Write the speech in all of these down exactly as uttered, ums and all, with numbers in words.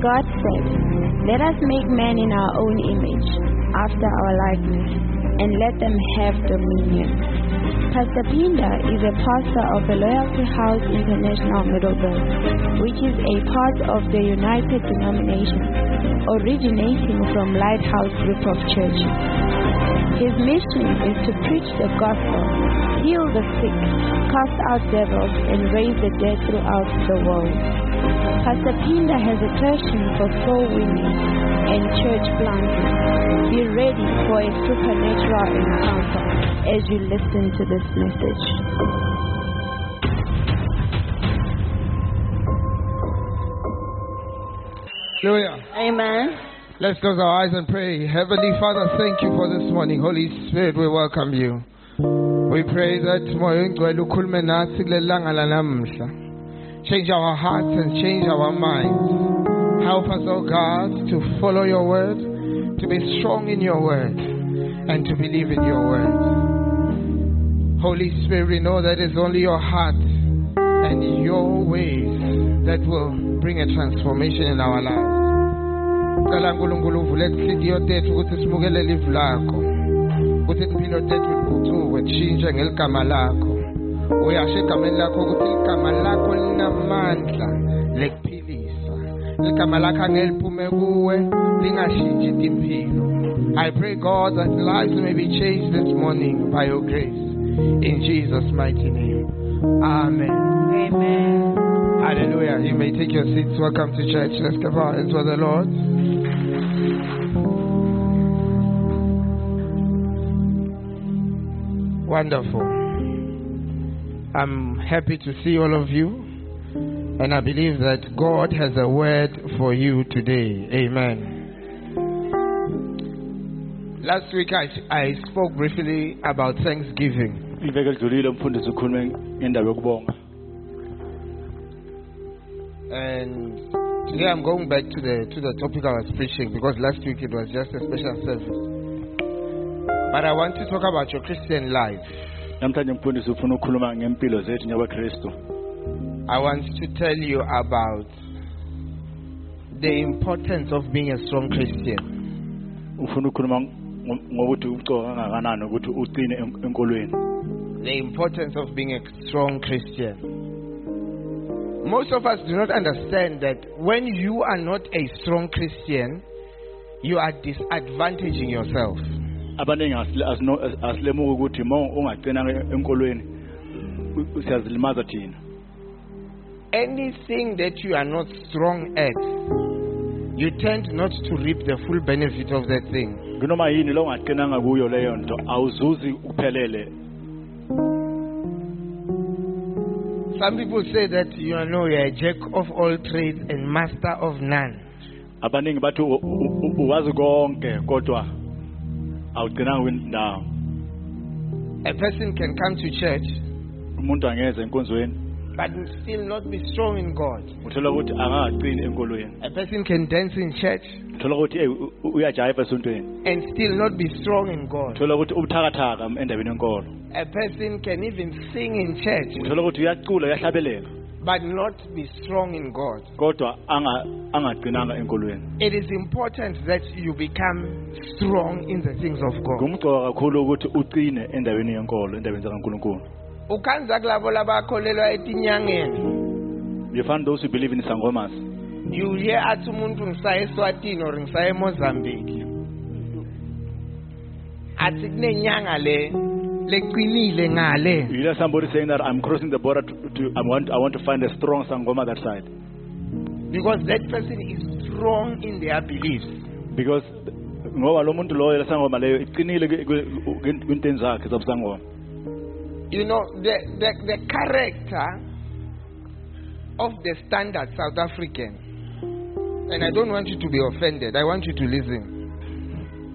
God said, "Let us make man in our own image, after our likeness, and let them have dominion." Pastor Pinder is a pastor of the Loyalty House International Middleburg, which is a part of the United Denomination, originating from Lighthouse Group of Churches. His mission is to preach the gospel, heal the sick, cast out devils, and raise the dead throughout the world. Pastor Pinder has a passion for soul winning and church planting. Be ready for a supernatural encounter as you listen to this message. Hallelujah. Amen. Let's close our eyes and pray. Heavenly Father, thank you for this morning. Holy Spirit, we welcome you. We pray that change our hearts and change our minds. Help us, O God, to follow your word, to be strong in your word, and to believe in your word. Holy Spirit, we know that it's only your heart and your ways that will bring a transformation in our lives. I pray, God, that lives may be changed this morning by your grace. In Jesus' mighty name. Amen. Amen. Hallelujah. You may take your seats. Welcome to church. Let's give our hands for the Lord. Wonderful. I'm happy to see all of you, and I believe that God has a word for you today. Amen. Last week I, I spoke briefly about Thanksgiving. And today I'm going back to the to the topic I was preaching, because last week it was just a special service. But I want to talk about your Christian life. I want to tell you about the importance of being a strong Christian. The importance of being a strong Christian. Most of us do not understand that when you are not a strong Christian, you are disadvantaging yourself. Anything that you are not strong at, you tend not to reap the full benefit of that thing. Some people say that you are no, you are a jack of all trades and master of none. A person can come to church but still not be strong in God. A person can dance in church and still not be strong in God. A person can even sing in church but not be strong in God. It is important that you become strong in the things of God. You find those who believe in Sangomas. You hear at umuntu ngisaye Swatini or ngisaye Mozambique. Athi kunenyanga le. You hear somebody saying that I'm crossing the border to, to I want I want to find a strong Sangoma that side. Because that person is strong in their beliefs. Because you know the the, the character of the standard South African, and I don't want you to be offended. I want you to listen.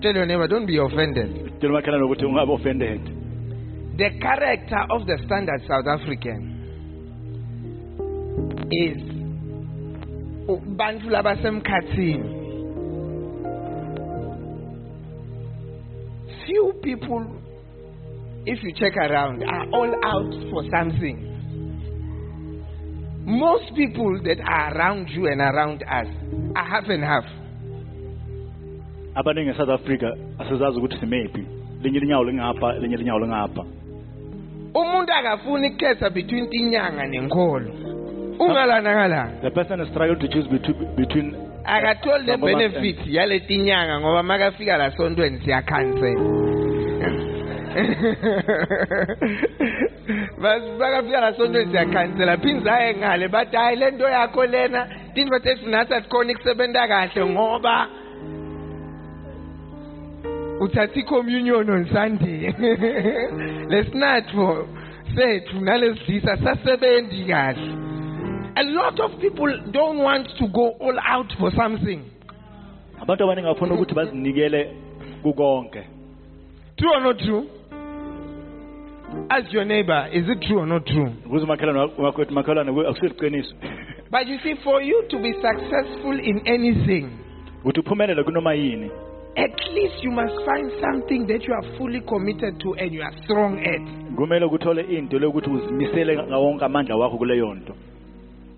Tell your neighbor, don't be offended. Tell my I'm offended. The character of the standard South African is bantu labasemkhathini. Few people, if you check around, are all out for something. Most people that are around you and around us are half and half. Abaninga South Africa asizazi ukuthi simepi linye linyawo lingapha linye linyawo lingapha. Umuntu akafuni ukhetha between inyanga nenkolo. Ungalana ngala. The person is trying to choose between between akathola the benefit yale tinyanga ngoba makafika la sontweni siyakhansela. Communion on Sunday. Let's not say a lot of people don't want to go all out for something. True or not true? Ask your neighbor, is it true or not true? But you see, for you to be successful in anything, at least you must find something that you are fully committed to and you are strong at.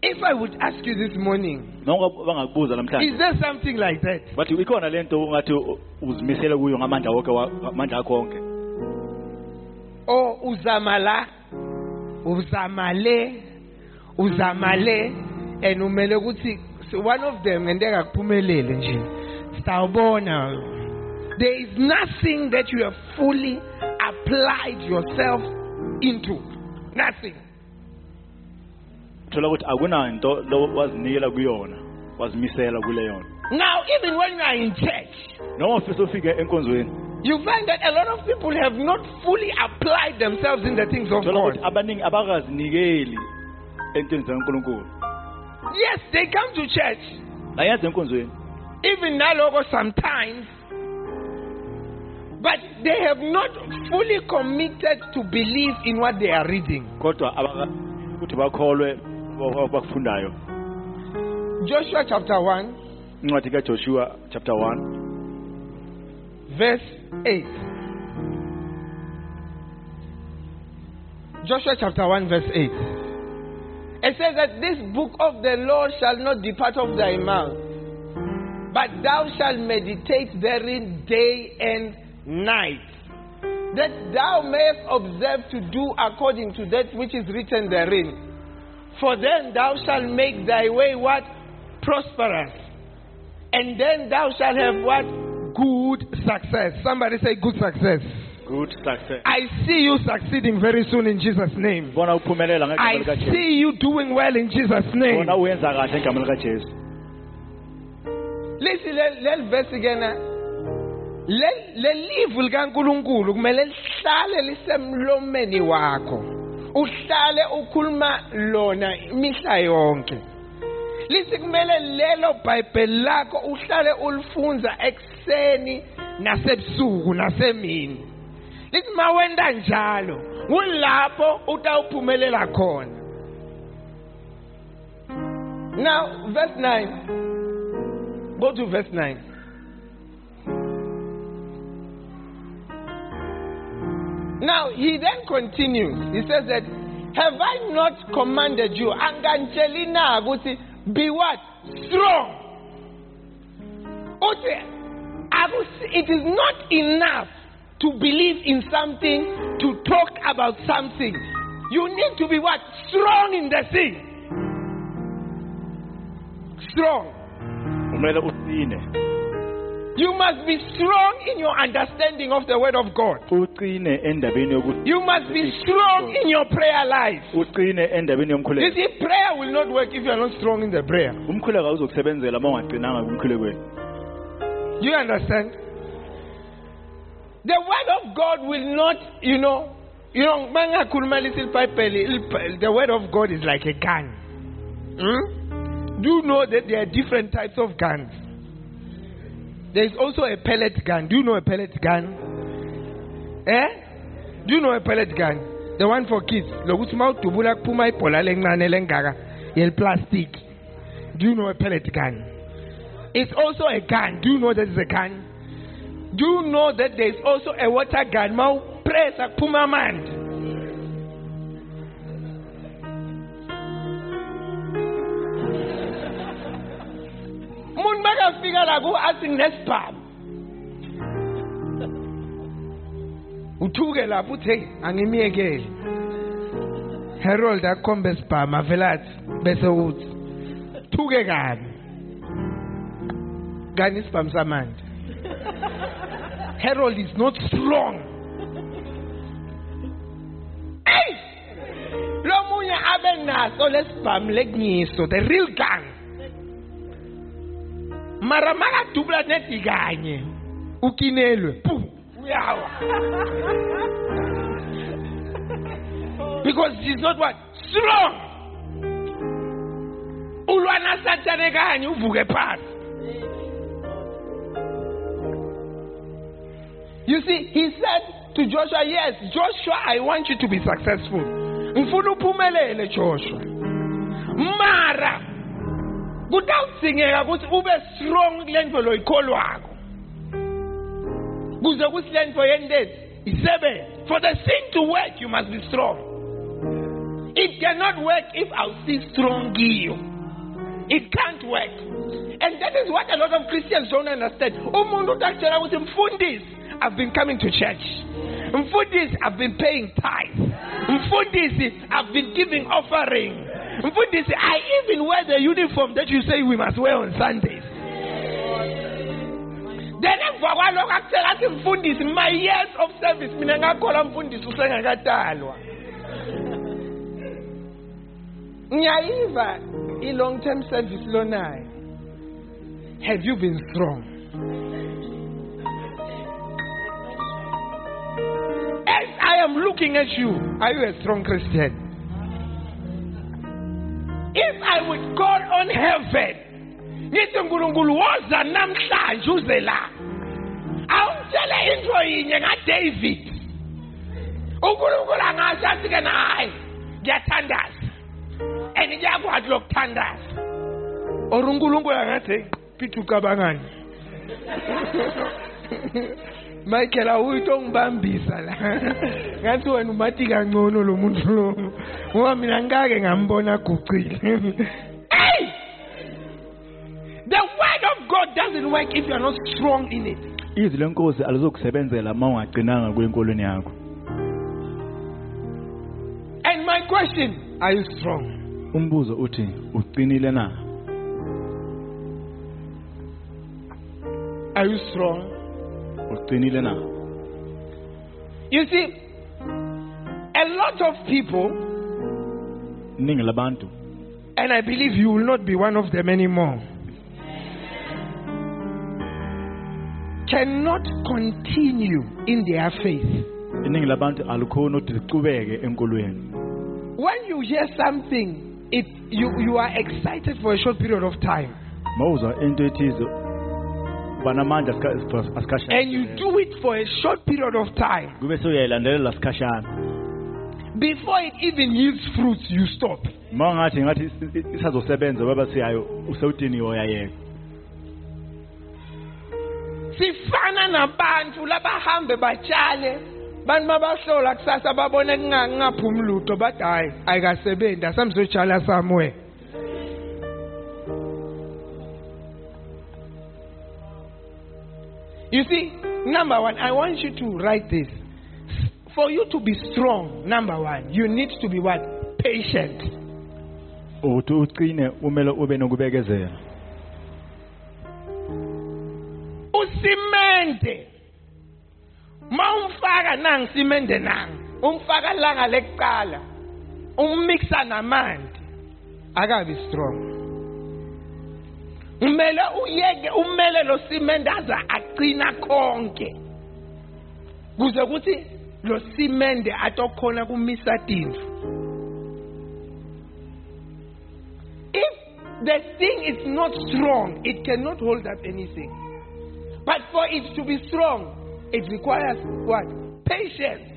If I would ask you this morning, is there something like that? Oh, uzamala, uzamale, uzamale, and umeleguti. So one of them, and they are pumelele. Staubona. There is nothing that you have fully applied yourself into. Nothing. Now, even when you are in church, you find that a lot of people have not fully applied themselves in the things of God. Yes, they come to church. Even now, sometimes. But they have not fully committed to believe in what they are reading. Joshua chapter one. Joshua chapter one. Verse eight. Joshua chapter one verse eight. It says that this book of the Lord shall not depart of thy mouth, but thou shalt meditate therein day and night, that thou mayest observe to do according to that which is written therein. For then thou shalt make thy way what? Prosperous. And then thou shalt have what? Good success. Somebody say good success. Good success. I see you succeeding very soon in Jesus' name. I see you doing well in Jesus' name. Listen, let verse again. Le live likaNkulunkulu kumele lihlale lisemlomeni wakho. Uhlale ukhuluma lona imihla yonke. Lisi kumele lelo Bible lakho uhlale ulifunza ekseni nasebusuku nasemini. Lisi mawenda njalo kulapho utawuphumelela khona. Now verse nine. Go to verse nine. Now he then continues. He says that, have I not commanded you? Angangelina aguti. Be what? Strong. It is not enough to believe in something, to talk about something. You need to be what? Strong in the thing. Strong. You must be strong in your understanding of the word of God. You must be strong in your prayer life. You see, prayer will not work if you are not strong in the prayer. You understand? The word of God will not, you know, you know, the word of God is like a gun. Hmm? Do you know that there are different types of guns? There is also a pellet gun. Do you know a pellet gun? Eh? Do you know a pellet gun? The one for kids. Plastic. Do you know a pellet gun? It's also a gun. Do you know that is a gun? Do you know that there is also a water gun? Mau press a puma man. fika la go asking next time. Uthuke lapho uthe angimiyekeli. Harold akhombe sibhama velathi bese uthi thuke kabi. Gani sibhama samanje. Harold is not strong. Hey! Lo munye abenaso lesibhama lekunyiso, the real gang. Mara maka dubla neti kanye ukinelwe pum uyawa because he's not what strong ulwana satane kanye uvuke phansi. You see, he said to Joshua, yes, Joshua, I want you to be successful. Mfuna uphumelele Joshua. Mara kutawudzingeka ukuthi ube strong kulento loyikholwako kuze kuthi lento yendezi isebenze. For the thing to work, you must be strong. It cannot work if awusistrong kiyo. It can't work. And that is what a lot of Christians don't understand. Umuntu utakutshela ukuthi mfundisi, I've been coming to church. Mfundisi, I've been paying tithe. Mfundisi, I've been giving offering. Mfundisi, I even wear the uniform that you say we must wear on Sundays. Then emva kwaloko akutshela athi mfundisi, my years of service mina ngakhola mfundisi usengakatalwa. Ngiyayiva i-long term service lonayo. Have you been strong? As I am looking at you, are you a strong Christian? If I would call on heaven, ngithi uNkulunkulu woza namhlanje uze la. Awungitshele into yinye ngaDavid. uNkulunkulu angasho athi ke hayi, ngiyathandaza. And ngiyakwazi lokuthandaza. Or uNkulunkulu angathi Peter ucabangani. Michael awuyito ngibambisa la. Ngathi wena umathi kangcono lo muntu lo. Ngoba mina ngake ngambona guqile. Hey! The word of God doesn't work if you are not strong in it. Izwi lenkosi alizokusebenzela uma ungaqinanga kwenkolweni yakho. And my question, are you strong? Umbuzo uthi uqinile na? Are you strong? You see, a lot of people, and I believe you will not be one of them anymore, cannot continue in their faith. When you hear something, it you, you are excited for a short period of time. And you do it for a short period of time. Before it even yields fruit, you stop. Sifana nabantu labahambe batshale, bantu mabahlola kusasa babone kungaphumi lutho bathi hayi ayikasebenzi asamzotshala somewhere. You see, number one, I want you to write this. For you to be strong, number one, you need to be what? Patient. Usimende. Mawumfaka nang simende nang. Umfaka langa leqala. Ummixa namanzi. Akabi strong. Umele uyeke umele lo simendaza aqina konke. Kuze kuthi lo simende atokhona kumisa tindlu. If the thing is not strong, it cannot hold up anything. But for it to be strong, it requires what? Patience.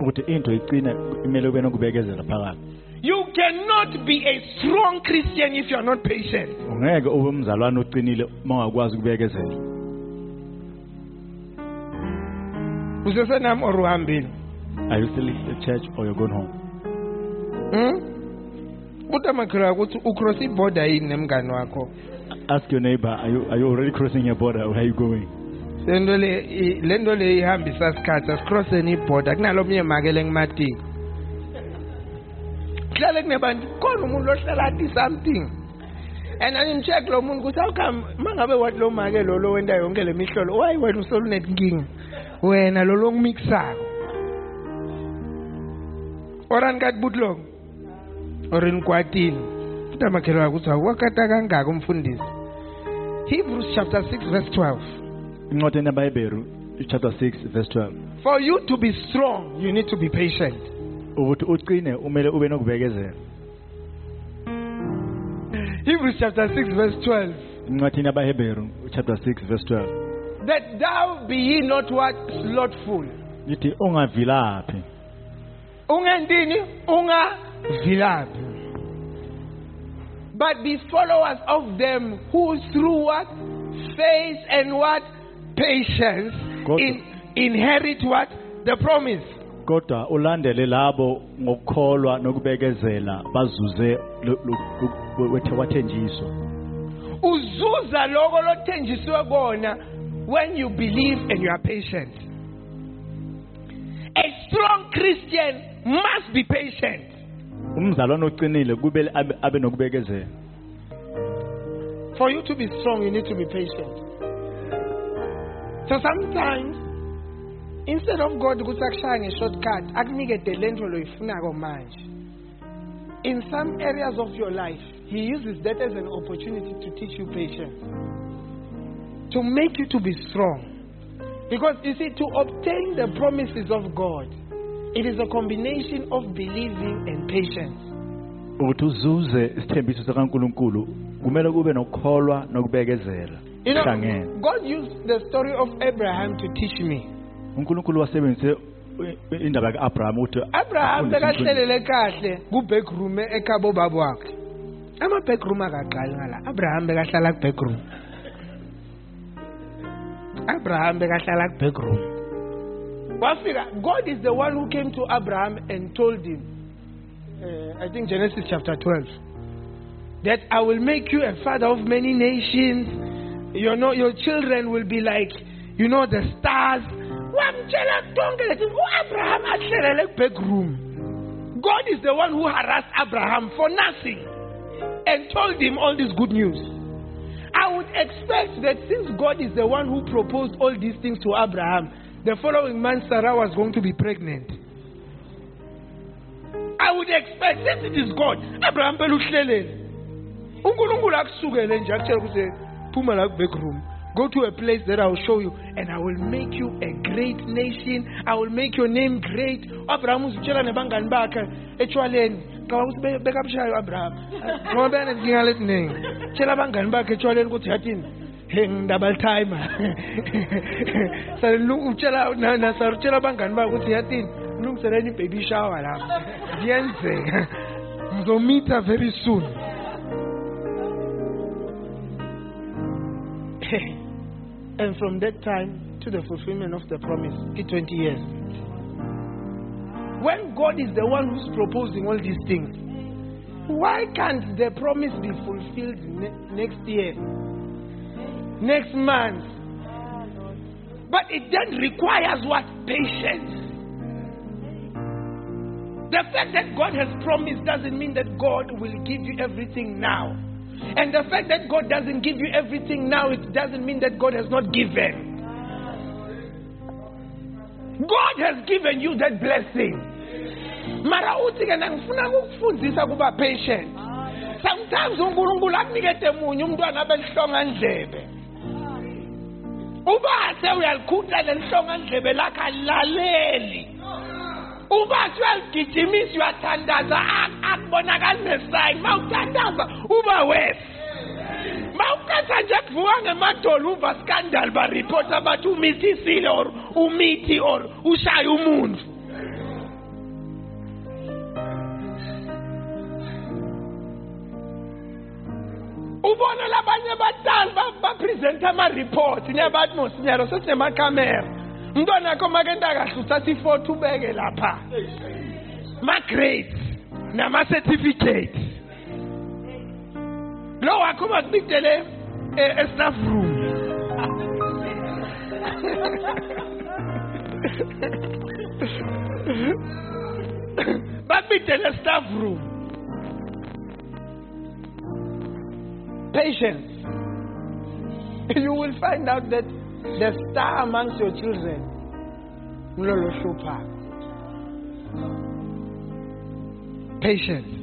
Ukuthi into iqina imele ube nokubekezela phakathi. You cannot be a strong Christian if you are not patient. Are you still in the church or you're going home? Hmm? Ask your neighbor, are you, are you already crossing a border? Where are you going? Something. And I didn't check lo mungu how come mangabe what lo make lolo wenda yonke le mihlolo why wena usolunet nginga wena lo long mixako oran kat butlong orin kwatini utamakhelwa ukuthi awakata kangaka umfundisi Hebrews chapter six verse twelve incwadi yeBhayibheli chapter six verse twelve for you to be strong you need to be patient ukuthi uqine umele ube nokubekezela Hebrews chapter six verse twelve. Chapter six verse twelve. That thou be ye not what slothful. But be followers of them who through what faith and what patience in, inherit what the promise. Kodwa ulandele labo ngokukholwa nokubekezela bazuze wathenjiswa uzuza lokho lothenjiswe kona when you believe and you are patient. A strong Christian must be patient. Umzalwane oqinile kube abe nokubekezela. For you to be strong you need to be patient. So sometimes instead of God ukuthi akushaya shortcut, akunikede lento loyifunako manje. In some areas of your life, he uses that as an opportunity to teach you patience. To make you to be strong. Because you see, to obtain the promises of God, it is a combination of believing and patience. You know, God used the story of Abraham to teach me. uNkulunkulu wasebenze indaba kaAbraham uthi Abraham bekahlelele kahle kubackroom ekhabo babo wakhe ama backroom akaqali ngala Abraham bekahlala kubackroom Abraham bekahlala kubackroom wafika God is the one who came to Abraham and told him uh, I think Genesis chapter twelve that I will make you a father of many nations you know your children will be like you know the stars God is the one who harassed Abraham for nothing and told him all this good news. I would expect that since God is the one who proposed all these things to Abraham, the following month Sarah was going to be pregnant. I would expect that it is God. Abraham Beluhlele. Go to a place that I will show you, and I will make you a great nation. I will make your name great. Abraham was telling the bangan back. Echualen, kawaus beka bshayo Abraham. No bana ngingalet neng. Chela bangan back echualen ko tiatin. Heng double time. Sarlu uchela na na saru chela bangan back ko tiatin. Lung sarani baby shower la. Diense. Mzomita very soon. And from that time to the fulfillment of the promise, it's twenty years. When God is the one who's proposing all these things, why can't the promise be fulfilled ne- next year, next month? But it then requires what? Patience. The fact that God has promised doesn't mean that God will give you everything now. And the fact that God doesn't give you everything now, it doesn't mean that God has not given. God has given you that blessing. Sometimes uNkulunkulu akunikete munye umntwana abenhlonga ndlebe. Ubathe uyalikhutha lenhlonga ndlebe lakhe alaleli. Ubathe uyaligijimisa uyathandaza akubonakali nesign mawuthandaza uba wes mawukhatha nje kuvuka ngemadolo uva scandal baripota abathi umisisile or umithi or ushaye umuntu ubona labanye batali bapresenta amaripoti nebathi mosinyalo sesinemakhamera mntwana akho makenda kahle uthatha ifoto ubeke lapha ma grades nama certificates Glory, come and speak to them. A staff room. But me tell a staff room. Patience. You will find out that the star amongst your children will also show power. Patience.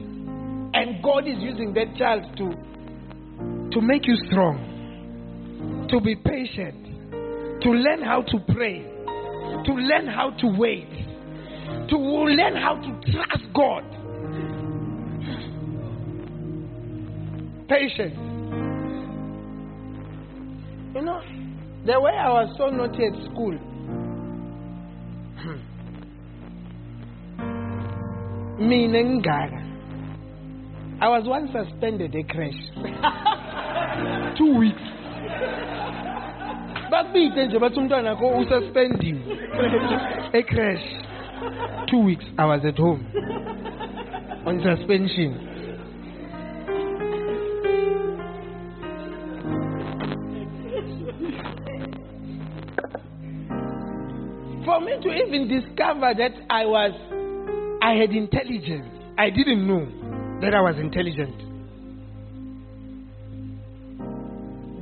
And God is using that child to to make you strong, to be patient, to learn how to pray, to learn how to wait, to learn how to trust God. Patience. You know, the way I was so naughty at school, hmm. I was once suspended a crash. Two weeks. But me, I go suspending a crash. Two weeks. I was at home on suspension. For me to even discover that I was, I had intelligence. I didn't know that I was intelligent.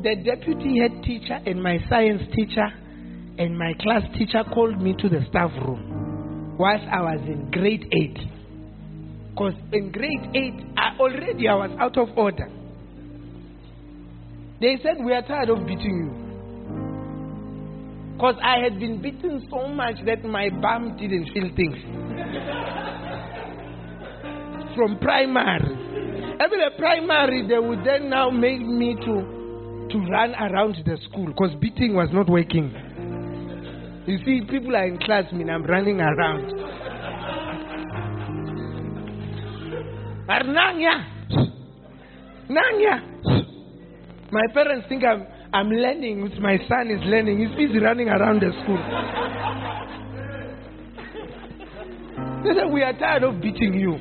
The deputy head teacher and my science teacher and my class teacher called me to the staff room whilst I was in grade eight. Because in grade eight, I already I was out of order. They said, we are tired of beating you. Because I had been beaten so much that my bum didn't feel things. From primary. Every primary, they would then now make me to to run around the school because beating was not working. You see, people are in class, I mean, I'm running around. My parents think I'm I'm learning, which my son is learning. He's busy running around the school. They said, we are tired of beating you.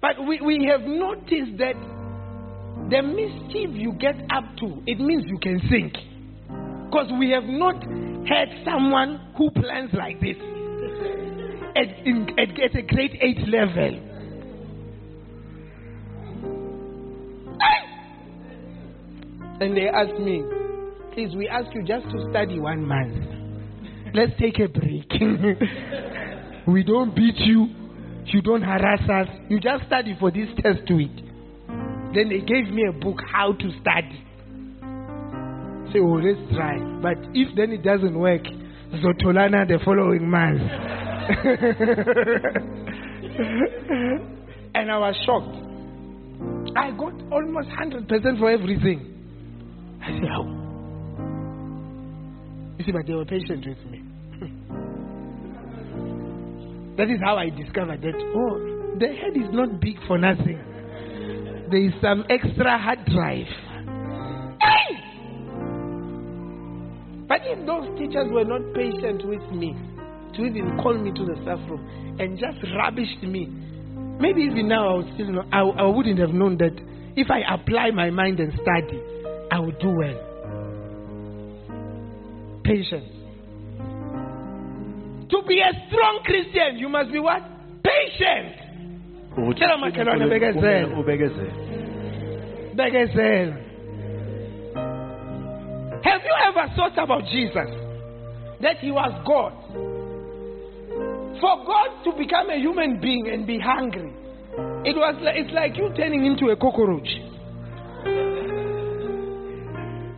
But we, we have noticed that the mischief you get up to, it means you can sink. Because we have not had someone who plans like this at, in, at, at a grade eight level. And they asked me, please, we ask you just to study one month. Let's take a break. We don't beat you. You don't harass us. You just study for this test week. Then they gave me a book, How to Study. I say, oh, let's try. But if then it doesn't work, Zotolana the following month. And I was shocked. I got almost one hundred percent for everything. I said, how? You see, but they were patient with me. That is how I discovered that, oh, the head is not big for nothing. There is some extra hard drive. Hey! But if those teachers were not patient with me, to even call me to the staff room and just rubbished me, maybe even now I would still know, I, I wouldn't have known that if I apply my mind and study, I will do well. Patience. To be a strong Christian, you must be what? Patient. Have you ever thought about Jesus? That he was God. For God to become a human being and be hungry, it was like, it's like you turning into a cockroach.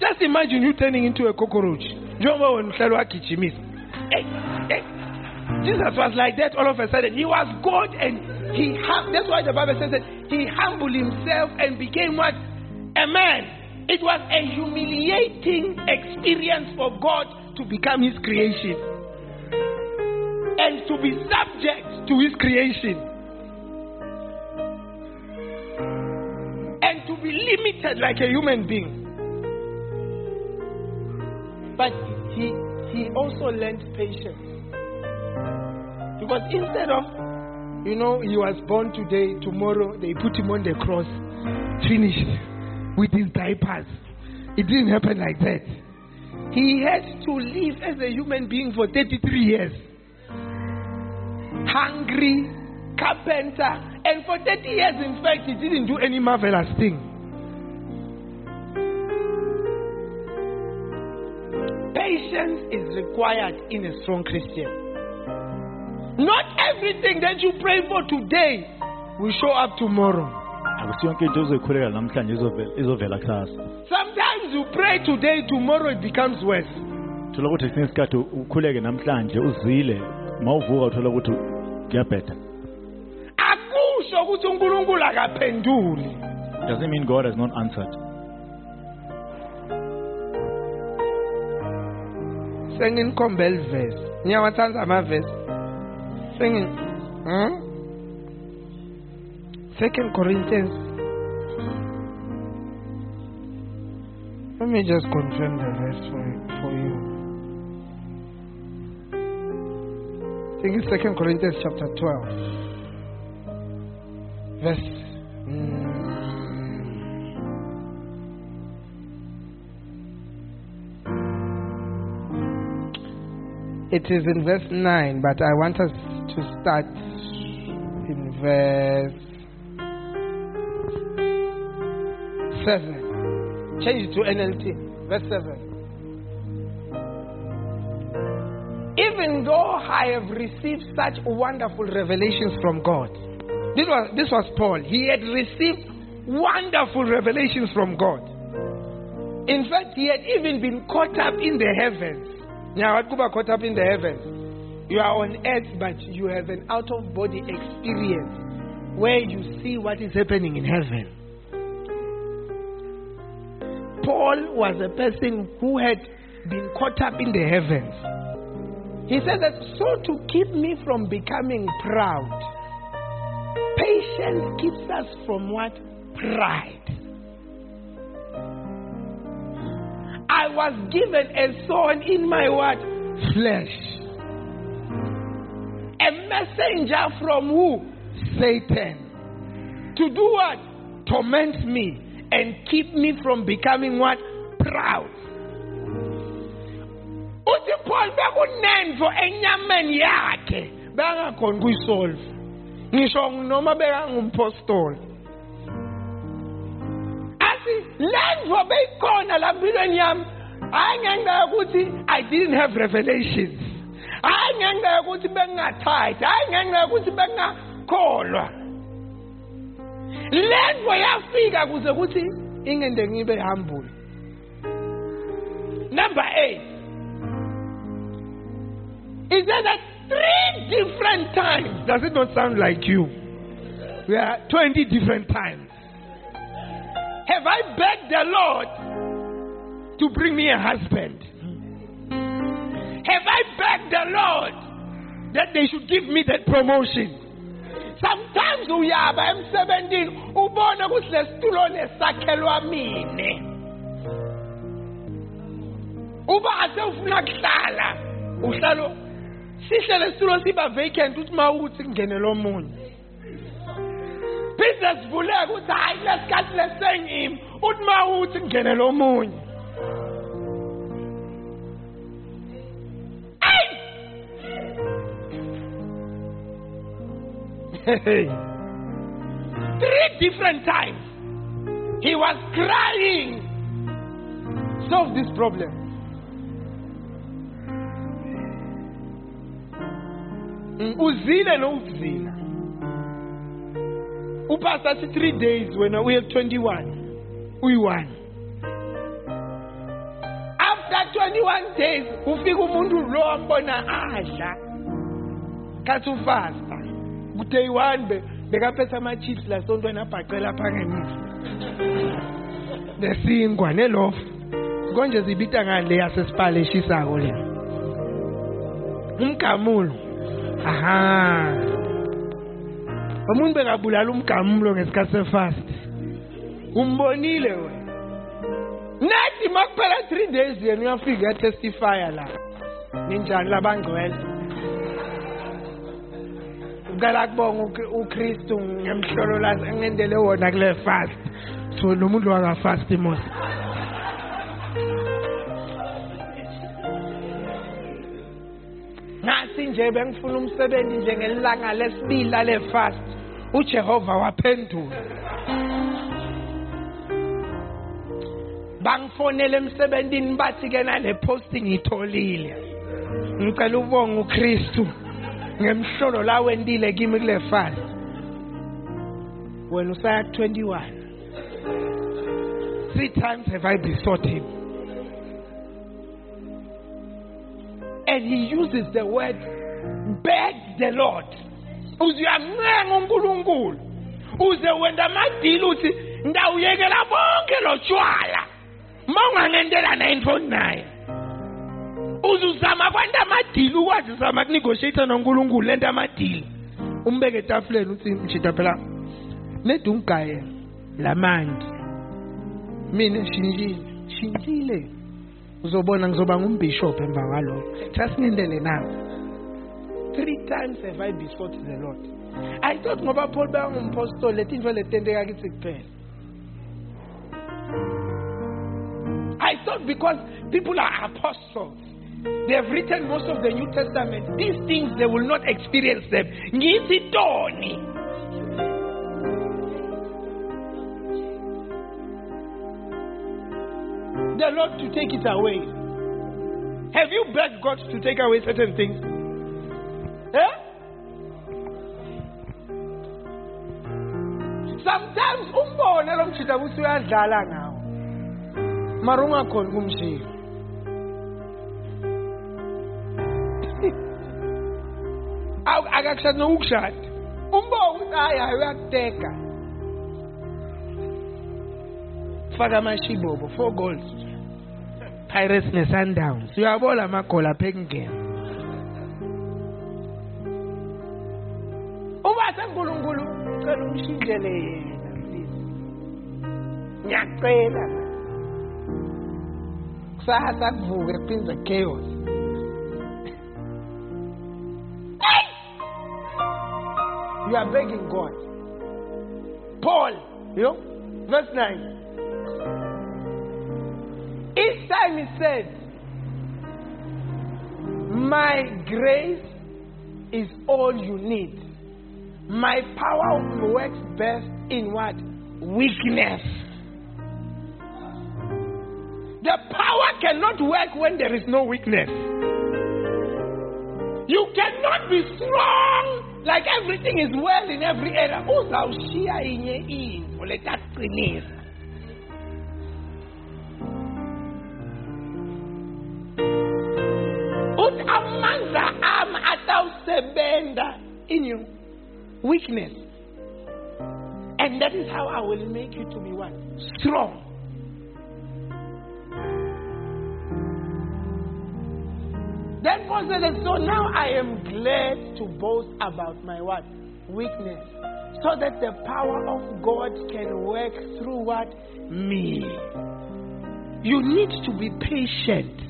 Just imagine you turning into a cockroach. Jesus was like that all of a sudden. He was God and he hum- that's why the Bible says that he humbled himself and became what? A man. It was a humiliating experience for God to become his creation and to be subject to his creation and to be limited like a human being. But he he also learned patience. Because instead of You know, he was born today, tomorrow they put him on the cross, finished with his diapers. It didn't happen like that. He had to live as a human being for thirty-three years. Hungry, carpenter, and for thirty years, in fact, he didn't do any marvelous thing. Patience is required in a strong Christian. Not everything that you pray for today will show up tomorrow. Sometimes you pray today, tomorrow it becomes worse. Doesn't mean God has not answered. Singing Kombel verse. verse. Singing. Huh? Second Corinthians. Let me just confirm the verse for you, for you. I think it's Second Corinthians chapter twelve. Verse. Mm. It is in verse nine, but I want us to start in verse seven. Change it to N L T. Verse seven. Even though I have received such wonderful revelations from God. This was, this was Paul. He had received wonderful revelations from God. In fact, he had even been caught up in the heavens. Now, caught up in the heavens. You are on earth, but you have an out-of-body experience where you see what is happening in heaven. Paul was a person who had been caught up in the heavens. He said that, so to keep me from becoming proud, patience keeps us from what? Pride. I was given a thorn in my what? Flesh. A messenger from who? Satan. To do what? Torment me. And keep me from becoming what? Proud. Uthi Paul bekunenvo enyameni yakhe bangakhona ukuyisolve. Ngisho noma beka ngumpostoli. Athi lenvo beyikhona la mpilweni yami, hayi ngenxa yokuthi I didn't have revelations. Hayi ngenxa yokuthi bengingathathi, hayi ngenxa yokuthi bengakholwa. Lenvo yafika kuze kuthi ingende ngibe humble. Number eight. Is there that three different times? Does it not sound like you? We are twenty different times. Have I begged the Lord to bring me a husband? Have I begged the Lord that they should give me that promotion? Sometimes we are by M seventeen, ubona ukuthi lesitulone sakhelwa mine. Uba asefuna kuhlala, uhlalo sihle lesitulo siba vacant uthi mawuthi kungene lo munye. Business vuleka uthi hayi lesikhathi lesengimi uthi mawuthi kungene lo munye. Hey. Three different times he was crying, solve this problem. Uzile no uzila. Upastas three days when we have twenty-one. We won. After twenty-one days, ufika umuntu lo ambona adla. Kathu fast. Day one, they got pesa my chips last on when I packed up and the thing gone off. Gonja Zibita and Leas Spale, she's a holy. Mkamul. Aha. Amunbera Bulalum Kamulo is castle fast. Umbonile. Nati Makpala three days, and you figure testify. Ninja Labango. fast. When Isaiah twenty-one, three times have I besought him. And he uses the word beg the Lord. Uzuzama kwanda madilu wazuzama negotiate na ngulungu lenda madilu umbeke tafule nuthi mchita phela nedungaye lamandi mina shinjile shinjile uzobona ngizoba ngumbishop emva kwalo just nindele nawe. Three times have I besought the Lord. I thought ngoba Paul ba ngumpostoli letinto letendeka kithi kuphela. I thought because people are apostles, they have written most of the New Testament. These things, they will not experience them. The Lord to take it away. Have you begged God to take away certain things? Eh? Sometimes, Marunga I got no shot. Umbo, I got Taker. Father Mashibo, four goals. Pirates and Sundowns. You have all a Macola Penguin game. Oh, what a Gulungulu, Kalumshigale, Yakrela. Sahasak, who repeats the chaos. You are begging God. Paul, you know, verse nine. Each time he said, my grace is all you need. My power works best in what? Weakness. The power cannot work when there is no weakness. You cannot be strong. Like everything is well in every area. In you. Weakness. And that is how I will make you to be what? Strong. Then Paul said, so now I am glad to boast about my what? Weakness. So that the power of God can work through what? Me. You need to be patient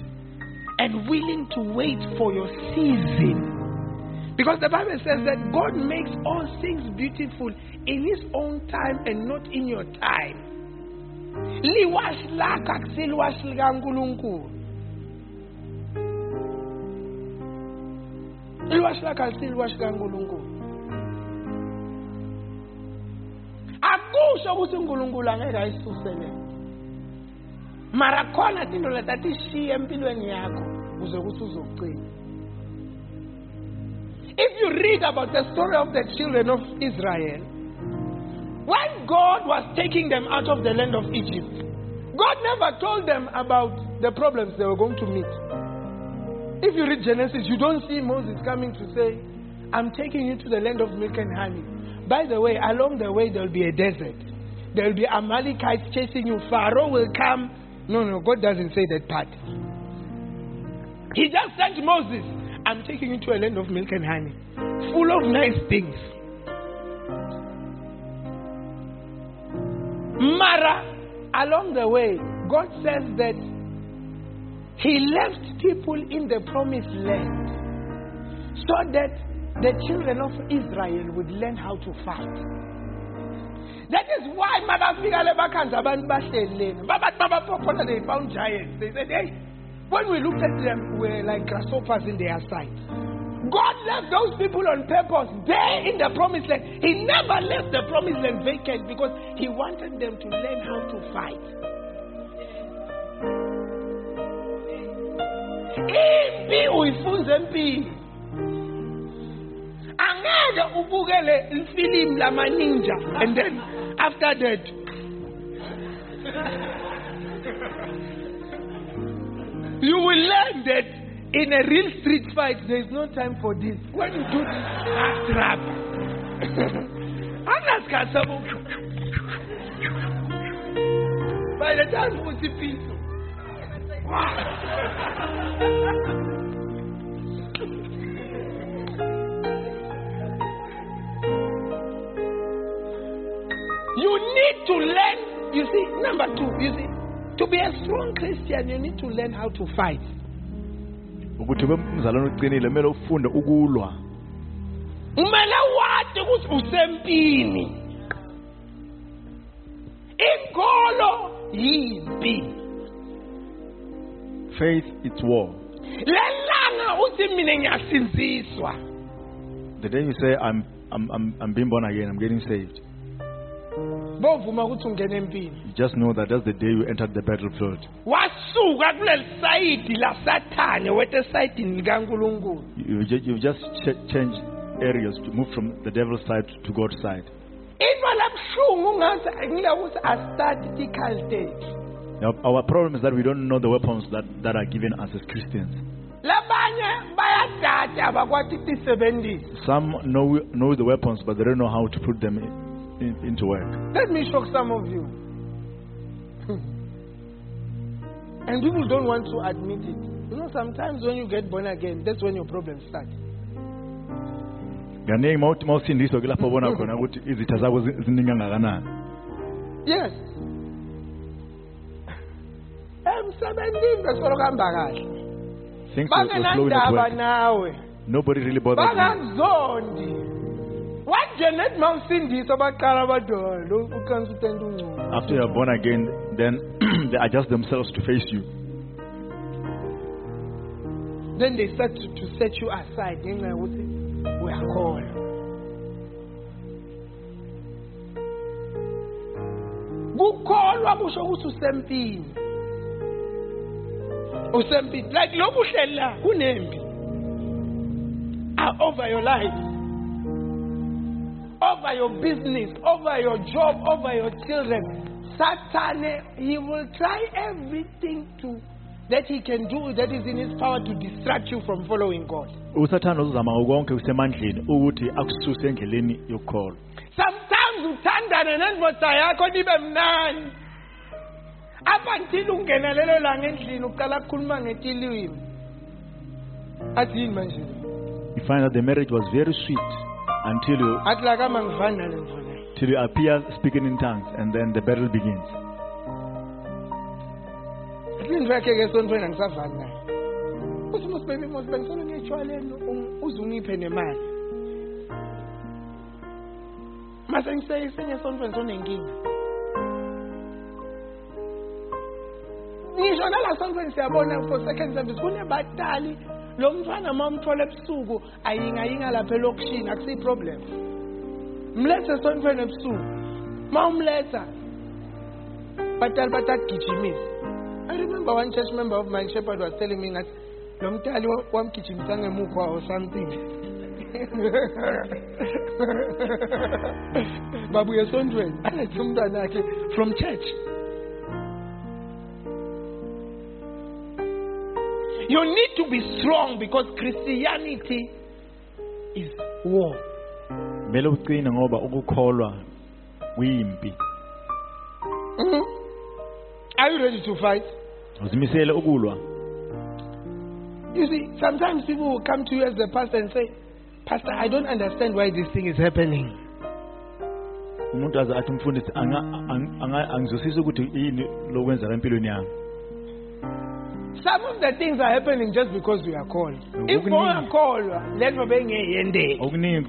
and willing to wait for your season. Because the Bible says that God makes all things beautiful in his own time and not in your time. Liwash laka silwash lgangulungu. If you read about the story of the children of Israel, when God was taking them out of the land of Egypt, God never told them about the problems they were going to meet. If you read Genesis, you don't see Moses coming to say, I'm taking you to the land of milk and honey. By the way, along the way, there will be a desert. There will be Amalekites chasing you. Pharaoh will come. No, no, God doesn't say that part. He just sent Moses, I'm taking you to a land of milk and honey, full of nice things. Mara, along the way, God says that he left people in the promised land so that the children of Israel would learn how to fight. That is why they found giants. They said, hey, when we looked at them, we were like grasshoppers in their sight. God left those people on purpose there in the promised land. He never left the promised land vacant because he wanted them to learn how to fight. And then after that, you will learn that in a real street fight, there is no time for this. When you do this, a trap. By the time you see people. You need to learn, you see, number two, you see, to be a strong Christian, you need to learn how to fight. Faith, it's war. The day you say, I'm, I'm, I'm, I'm being born again, I'm getting saved. You just know that that's the day you entered the battlefield. You just, you just ch- change areas to move from the devil's side to God's side. Now, our problem is that we don't know the weapons that, that are given us as Christians. Some know, know the weapons, but they don't know how to put them in. In, into work. Let me shock some of you. And people don't want to admit it. You know, sometimes when you get born again, that's when your problems start. Yes. Things were, were slowly nobody really bothered me. What Janet Mountain is about Carabador, after you are born again, then they adjust themselves to face you. Then they start to, to set you aside. Then I would say, we are called. Who called? What was who to Sempi? Usempi, like Lobushella, who named? Are over your life. Over your business, over your job, over your children. Satan, he will try everything to that he can do that is in his power to distract you from following God. Sometimes you turn down and then what I could even none. Up until you get a little language, you can't come and you. As you imagine, you find that the marriage was very sweet. Until you, till you appear speaking in tongues, and then the battle begins. Mm-hmm. I remember one church member of mine, Shepherd, was telling me that or something from church. You need to be strong because Christianity is war. Mm-hmm. Are you ready to fight? You see, sometimes people will come to you as the pastor and say, Pastor, I don't understand why this thing is happening. Some of the things are happening just because we are called. If we are called, let me bring you in there. And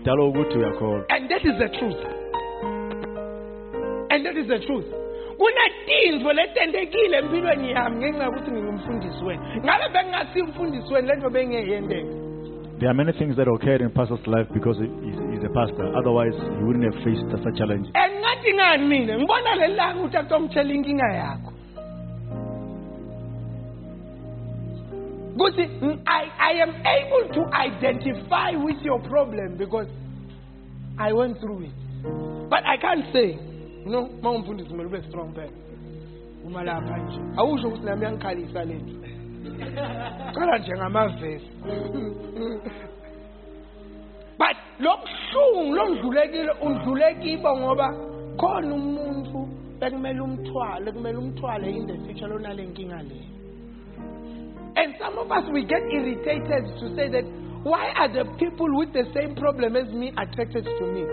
that is the truth. And that is the truth. There are many things that occurred in pastor's life because he's a pastor. Otherwise, he wouldn't have faced such a challenge. And nothing I mean. Mbona lelanga uthathom challenging yakho. Good thing, I, I am able to identify with your problem because I went through it. But I can't say, no, my own food is my best strong pair. I wish I was a young Kali salad. But long soon, long Zulegi, Zulegi, Bongoba, call no moon, like Melum Toa, like Melum Toa in the future, Linking Alley. And some of us, we get irritated to say that, why are the people with the same problem as me attracted to me?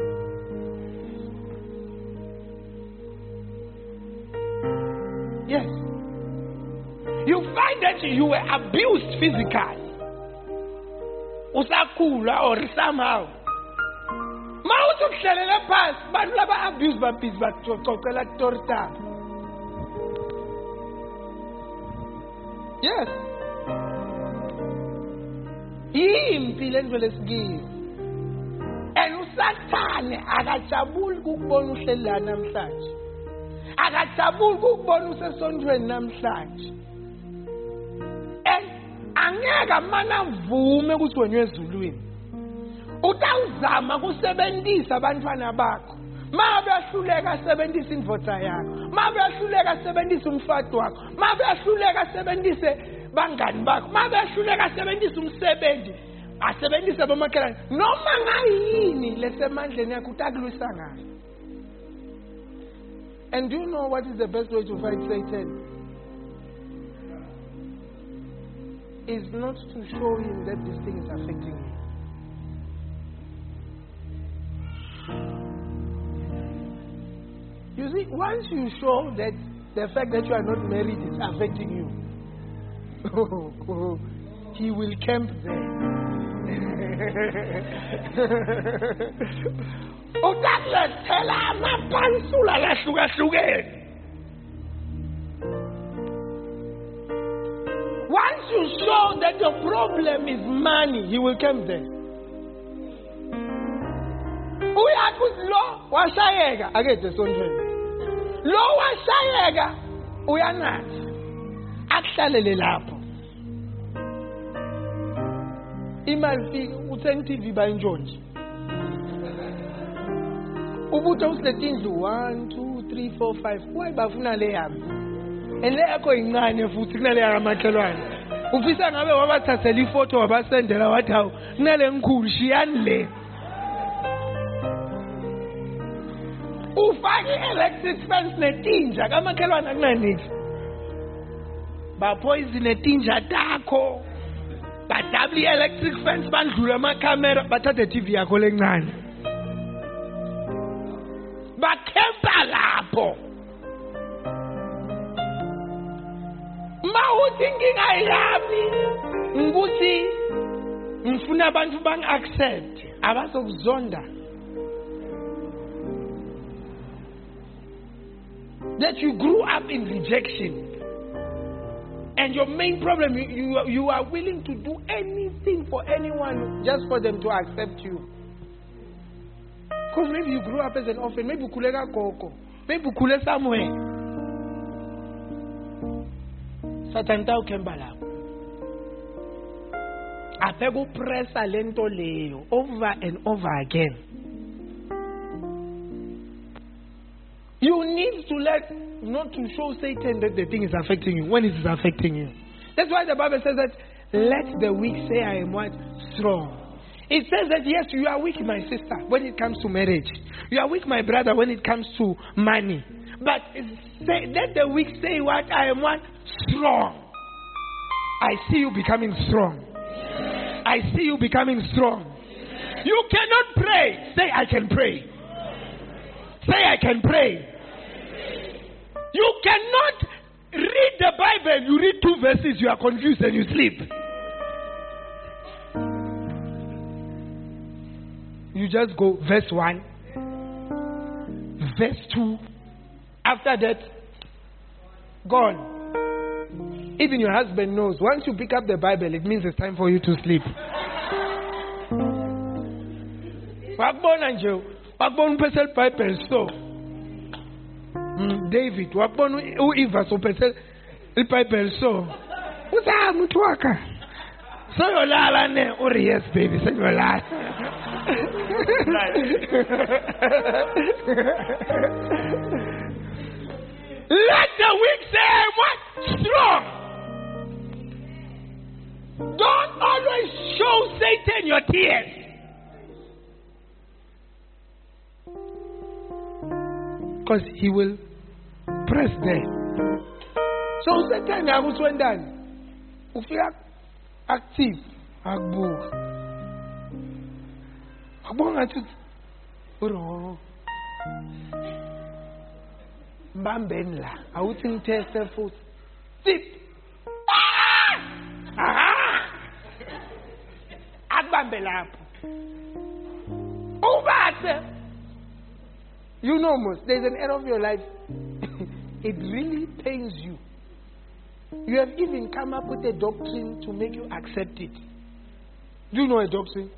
Yes. You find that you were abused physically. Usakula or somehow. Mawutu kushalela pass, bantu laba abused by peace, but kokela torta. Yes. And Satan akajabuli ukubona uhlelana namhlanje. Akajabuli ukubona usesondweni namhlanje. And angeka mana mvume ukuthi wena ezulwini. Utawuzama kusebenzisa abantwana bakho. Mabe ahluleka sebenzisa imvota yakho. Mabe ahluleka sebenzisa umfati wakho. Mabe ahluleka sebenzise bangani bakho mabe ahluleka asebenzisa umsebenzi asebenzisa bomakhelane noma ngayini lesemandleni yakhe utakulwisa ngayo. And do you know what is the best way to fight Satan? Is not to show him that this thing is affecting you. You see, once you show that the fact that you are not married is affecting you, Oh, oh, he will camp there. Oh, that let's tell him a pansula la sugar sugar. Once you show that your problem is money, he will camp there. Oh, yeah, good law, washayega. I get the sunshine. Law washayega. We are not. Akuhlalele lapho imali fika uthenga T V bayinjonje ubuthe usethe indlu one two three four five waye bafuna le yami ene yakho incane futhi kunale yakamakhelwane ufisa ngabe wabathathela ifoto wabasendela wathi hawu kunale ngikhulu shiyani le ufake electric fence netinja kamakhelwane akunaniki poison a tinja taco, but doubly electric fence man, Julama camera, but at the T V are calling none. But Kempalapo Mahu thinking I love me, Mbuti Mfunabantu Bang accept, Abbas of Zonda. That you grew up in rejection. And your main problem, you, you, you are willing to do anything for anyone just for them to accept you. Because maybe you grew up as an orphan, maybe ukulega koko, maybe ukule somewhere. Satan tawo kembala. Apego press alento leyo over and over again. You need to let not to show Satan that the thing is affecting you when it is affecting you. That's why the Bible says that let the weak say I am what? Strong. It says that yes, you are weak, my sister, when it comes to marriage. You are weak, my brother, when it comes to money. But say, let the weak say what? I am what? Strong. I see you becoming strong. I see you becoming strong. You cannot pray. Say I can pray. Say I can pray. You cannot Read the Bible, you read two verses, you are confused and you sleep. You just go verse one, verse two. After that, gone. Even your husband knows. Once you pick up the Bible, it means it's time for you to sleep. Wakbon angel, wakbon pesel pipe and so. David, wakbon uiva so pesel pipe and so. Uza mutuaka. So you la ne uri yes baby. So you la. Let the weak say what? Strong. Don't always show Satan your tears. Because he will press them. So Satan I was went down. If you are active, Agbo. Bambenla. I wouldn't test her foot. Tip. Ah! Agbambela. Over. You know, most there's an area of your life. It really pains you. You have even come up with a doctrine to make you accept it. Do you know a doctrine?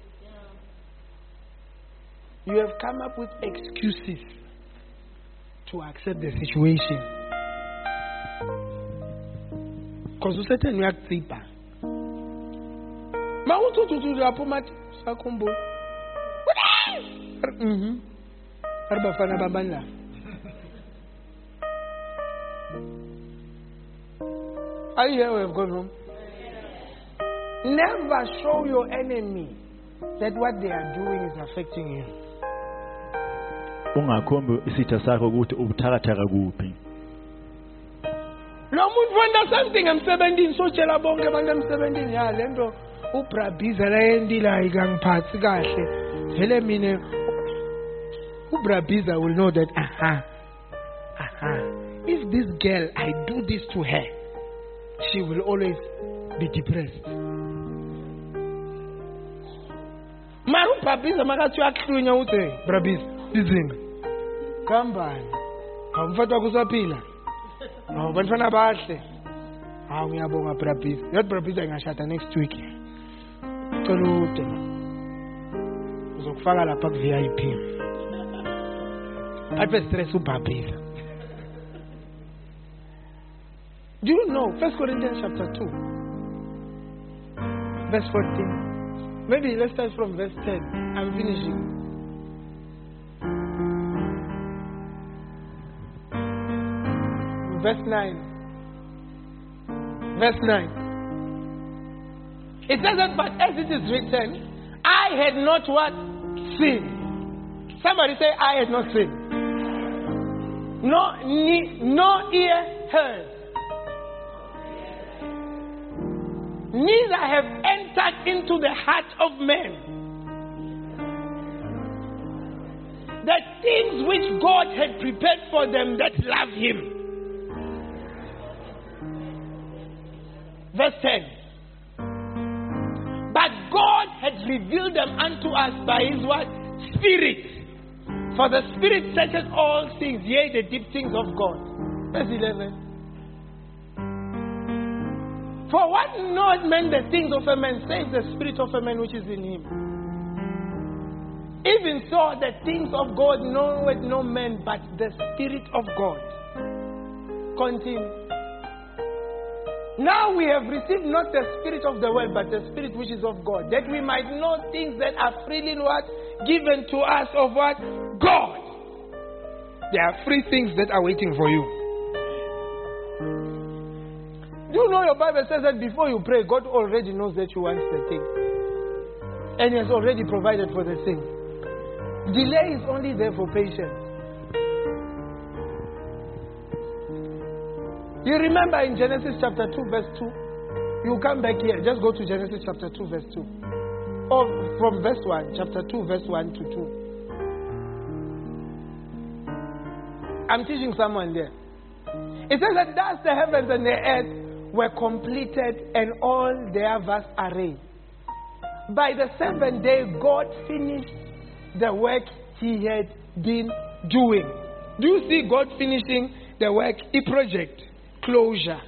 Yeah. You have come up with excuses to accept the situation. Because you certain you act deeper. Ma uto to to apomati sakombo. Mhm. Arbafana babanla. Are you here or have gone home? Never show your enemy that what they are doing is affecting you. Ungakhombe isitha sakho ukuthi ubuthakathaka kuphi. Lo muntu wonder something I'm seventeen so tshela bonke abantu I'm seventeen ya lento ubrabhiza la endila ikangiphathi kahle vele mina ubrabhiza will know that aha aha if this girl I do this to her she will always be depressed. Maru Brabiza makati aklunya uthe Brabiz izinga. Kambani. Awumfatwa kusaphila. Awu bantwana bahle. Awu ngiyabonga Brabiz. Yot Brabiz ayingashada next week. Tolute. Uzokufaka lapha ku V I P. Abe stress u Brabiz. Do you know First Corinthians chapter two, verse fourteen? Maybe let's start from verse ten. I'm finishing. Verse nine. Verse nine. It says that, but as it is written, I had not what? Sinned. Somebody say, I had not sinned. No, ni, no ear heard. Neither have entered into the heart of men the things which God had prepared for them that love Him. Verse ten. But God had revealed them unto us by His what? Spirit. For the Spirit searcheth all things, yea, the deep things of God. Verse eleven. For what knoweth man the things of a man, save the spirit of a man which is in him? Even so, the things of God knoweth no man but the Spirit of God. Continue. Now we have received not the spirit of the world, but the Spirit which is of God, that we might know things that are freely what? Given to us of what? God. There are free things that are waiting for you. You know your Bible says that before you pray, God already knows that you want the thing. And He has already provided for the thing. Delay is only there for patience. You remember in Genesis chapter two verse two? You come back here. Just go to Genesis chapter two verse two. Or from verse one. Chapter two verse one to two. I'm teaching someone there. It says that thus the heavens and the earth were completed and all their vast array. By the seventh day, God finished the work he had been doing. Do you see God finishing the work? A project, closure.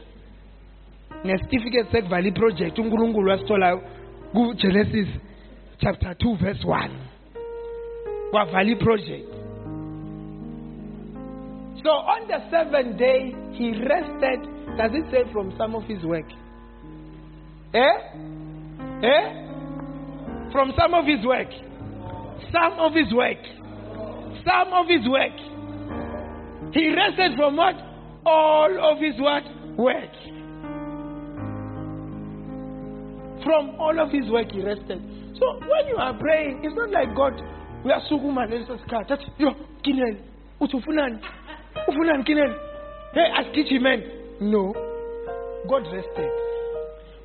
Certificate Sek Valley project, Genesis chapter two, verse one. Wa Valley project. So on the seventh day, he rested. Does it say from some of his work? Eh? Eh? From some of his work. Some of his work. Some of his work. He rested from what? All of his what? Work. From all of his work he rested. So when you are praying, it's not like God, we are Sukuma Nelson's car. That's yo, Kinel. Utufunan. Ufunan Kinel. Hey, ask Kitchi man. No. God rested.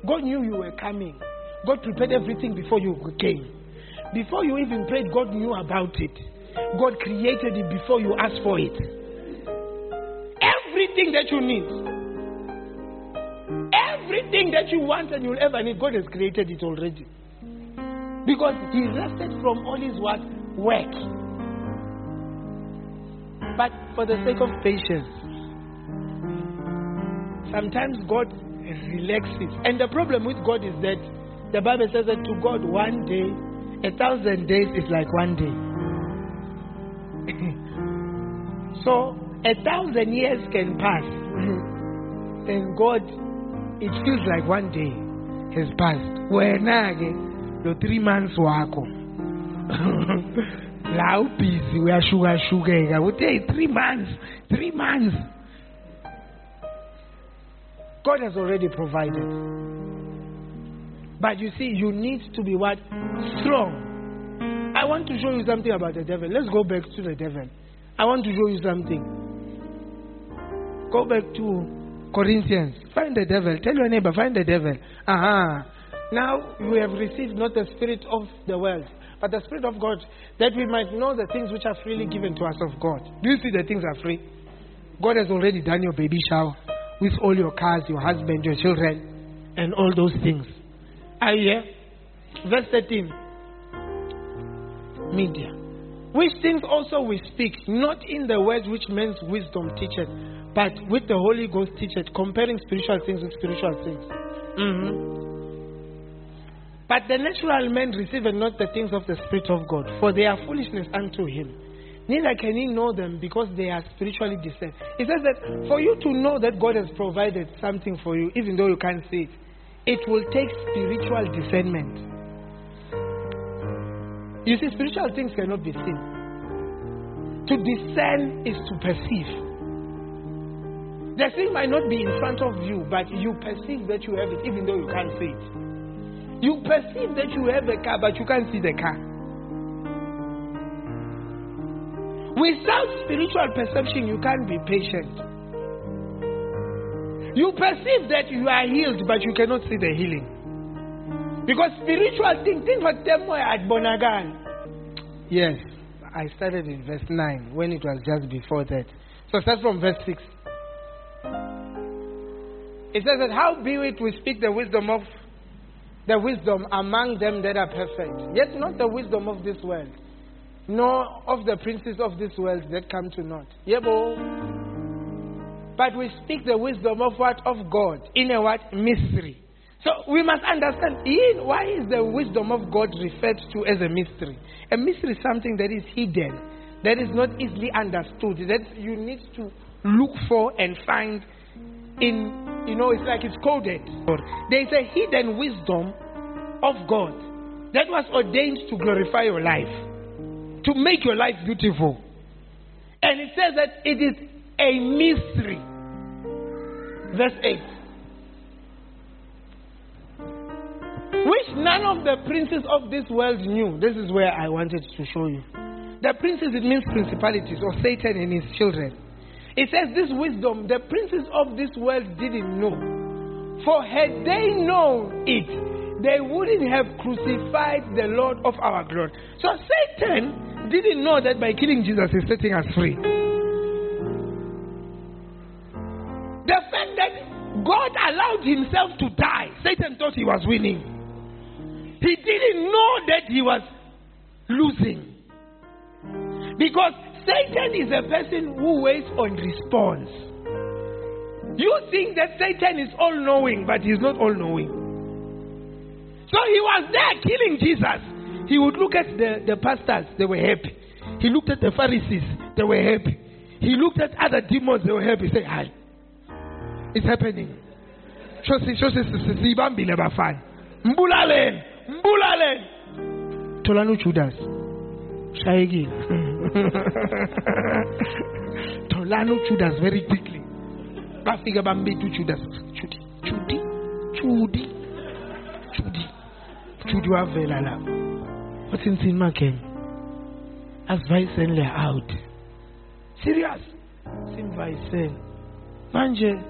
God knew you were coming. God prepared everything before you came. Before you even prayed, God knew about it. God created it before you asked for it. Everything that you need, everything that you want and you'll ever need, God has created it already. Because he rested from all his what? Work. But for the sake of patience, sometimes God relaxes. And the problem with God is that the Bible says that to God, one day, a thousand days is like one day. So, a thousand years can pass. And God, it feels like one day has passed. The three months wako. Lao busy, we are sugar, sugar. We take three months, three months. God has already provided. But you see, you need to be what? Strong. I want to show you something about the devil. Let's go back to the devil. I want to show you something. Go back to Corinthians. Find the devil. Tell your neighbor, find the devil. Aha. Now we have received not the spirit of the world, but the spirit of God, that we might know the things which are freely given to us of God. Do you see the things are free? God has already done your baby shower with all your cars, your husband, your children, and all those things. Are you here? Verse thirteen. Media. Which things also we speak, not in the words which men's wisdom teacheth, but with the Holy Ghost teacheth, comparing spiritual things with spiritual things. Mm-hmm. But the natural man receiveth not the things of the Spirit of God, for they are foolishness unto him. Neither can he know them, because they are spiritually discerned. It says that for you to know that God has provided something for you, even though you can't see it, it will take spiritual discernment. You see, spiritual things cannot be seen. To discern is to perceive. The thing might not be in front of you, but you perceive that you have it, even though you can't see it. You perceive that you have a car, but you can't see the car. Without spiritual perception, you can't be patient. You perceive that you are healed, but you cannot see the healing. Because spiritual things, things were temporary at Bonagan. Yes, I started in verse nine, when it was just before that. So start from verse six. It says that, how be it we speak the wisdom of, the wisdom among them that are perfect, yet not the wisdom of this world, nor of the princes of this world that come to naught. Yebo. But we speak the wisdom of what? Of God. In a what? Mystery. So we must understand, why is the wisdom of God referred to as a mystery? A mystery is something that is hidden, that is not easily understood, that you need to look for and find in, you know, it's like it's coded. There is a hidden wisdom of God that was ordained to glorify your life, to make your life beautiful. And it says that it is a mystery. Verse eight. Which none of the princes of this world knew. This is where I wanted to show you. The princes, it means principalities, or Satan and his children. It says this wisdom, the princes of this world didn't know. For had they known it, they wouldn't have crucified the Lord of our glory. So Satan didn't know that by killing Jesus, he's setting us free. The fact that God allowed himself to die, Satan thought he was winning. He didn't know that he was losing. Because Satan is a person who waits on response. You think that Satan is all-knowing, but he's not all-knowing. So he was there killing Jesus. He would look at the, the pastors, they were happy. He looked at the Pharisees, they were happy. He looked at other demons, they were happy. He said, hi, it's happening. Mbulalen, mbulalen. Tolano Judas. Shaigi. Tolano Judas very quickly. Bafika bambi to Judas. Chudi, Chudi, Chudi, Chudi, Chudi wavelala. What's in sin making? As vice and lay out. Serious. Sin vice. Manje,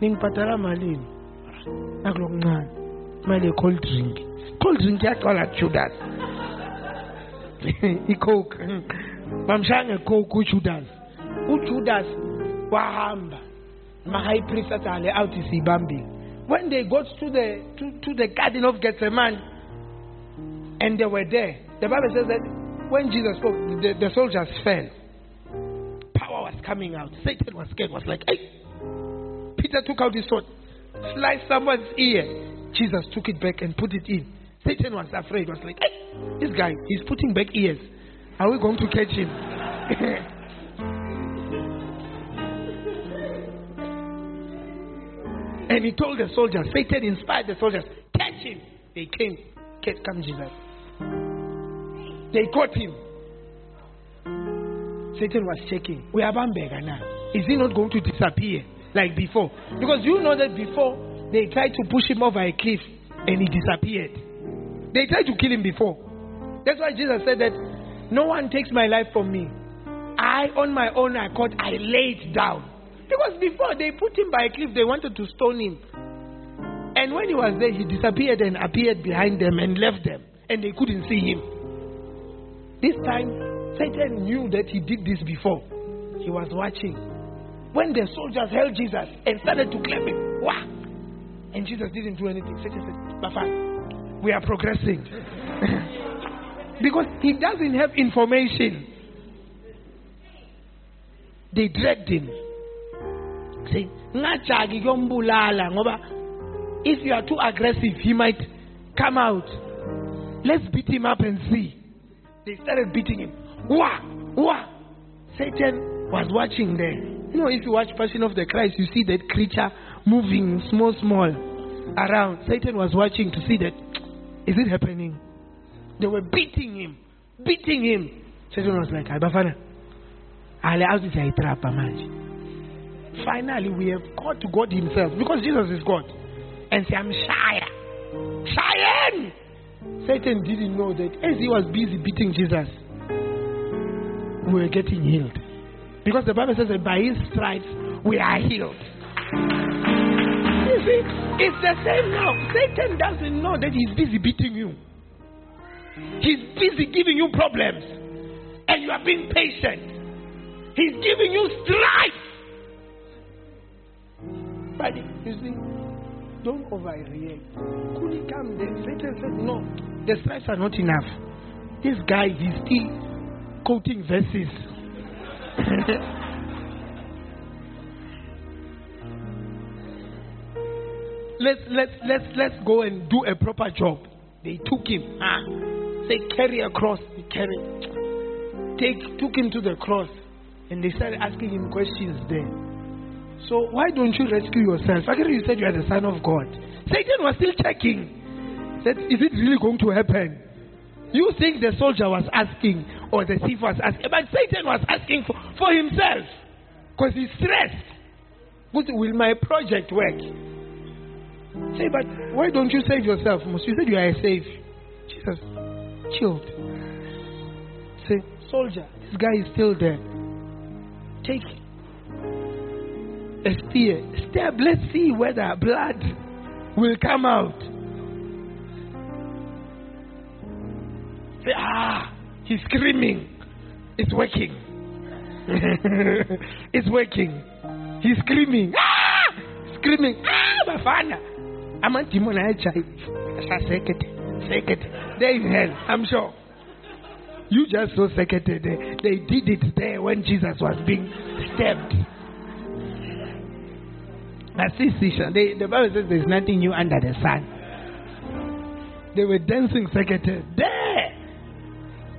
ning patara malin. Naglongman. A cold drink. Cold drink, I call it Judas. He coke. I'm saying a coke, Judas. Judas, Wahamba. My high priest at Ale out to see Bambi. When they got to the to, to the Garden of Gethsemane and they were there, the Bible says that when Jesus spoke, the, the soldiers fell. Power was coming out. Satan was scared, was like, hey. Peter took out his sword, sliced someone's ear. Jesus took it back and put it in. Satan was afraid. He was like, hey, this guy, he's putting back ears. Are we going to catch him? And he told the soldiers, Satan inspired the soldiers, catch him. They came, catch come Jesus. They caught him. Satan was checking. We are Bambega now. Is he not going to disappear like before? Because you know that before, they tried to push him over a cliff and he disappeared. They tried to kill him before. That's why Jesus said that no one takes my life from me. I, on my own accord, I laid down. Because before they put him by a cliff, they wanted to stone him. And when he was there, he disappeared and appeared behind them and left them. And they couldn't see him. This time, Satan knew that he did this before. He was watching. When the soldiers held Jesus and started to clap him, wah! And Jesus didn't do anything. Satan said, Bafan, we are progressing. Because he doesn't have information. They dragged him. See? If you are too aggressive, he might come out. Let's beat him up and see. They started beating him. Wah! Wah! Satan was watching there. You know, if you watch Passion of the Christ, you see that creature moving small, small around. Satan was watching to see that, is it happening? They were beating him, beating him. Satan was like, Bafana, finally, we have got to God himself, because Jesus is God. And say, I'm shy. Shy. Satan didn't know that as he was busy beating Jesus, we were getting healed. Because the Bible says that by his stripes, we are healed. See, it's the same now. Satan doesn't know that he's busy beating you. He's busy giving you problems. And you are being patient. He's giving you strife. But you see, don't overreact. Could he come there? Satan said, no, the stripes are not enough. This guy is still quoting verses. Let's let's let's let's go and do a proper job. They took him. Ah, they carry a cross. They carry. They took him to the cross, and they started asking him questions there. So why don't you rescue yourself? Actually, you said you are the son of God. Satan was still checking. That is it really going to happen? You think the soldier was asking or the thief was asking, but Satan was asking for, for himself because he's stressed. But will my project work? Say, but why don't you save yourself? You said you are saved. Jesus chilled. Say, soldier, this guy is still there. Take a spear. Stab. Let's see whether blood will come out. Say, ah, he's screaming. It's working. It's working. He's screaming. Ah! screaming, ah, Bafana. I'm anti monai child. There is hell, I'm sure. You just saw secretary there. They did it there when Jesus was being stabbed. The Bible says there's nothing new under the sun. They were dancing secretary there.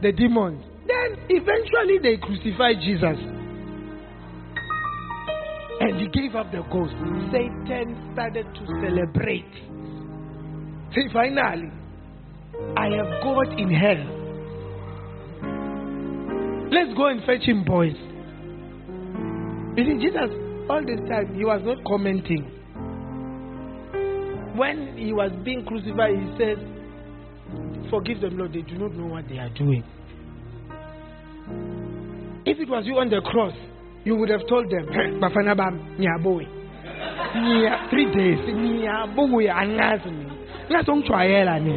The demons. Then eventually they crucified Jesus. And he gave up the ghost. Satan started to celebrate. See, finally, I have God in hell. Let's go and fetch him, boys. You see, Jesus, all this time, he was not commenting. When he was being crucified, he says, forgive them, Lord, they do not know what they are doing. If it was you on the cross, you would have told them, Bafanabam, nya boy. Nya three days, nya boy, anasmi. Nasong chwaela ni,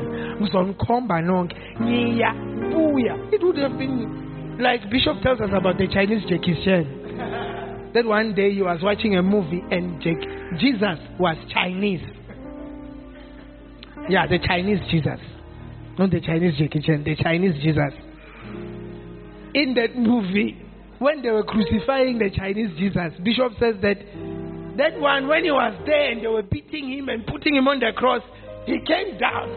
muson komba nong, nya boy. It would have been like Bishop tells us about the Chinese Jackie Chan. That one day he was watching a movie and Jake, Jesus was Chinese. Yeah, the Chinese Jesus. Not the Chinese Jackie Chan, the Chinese Jesus. In that movie, when they were crucifying the Chinese Jesus, Bishop says that that one, when he was there and they were beating him and putting him on the cross, he came down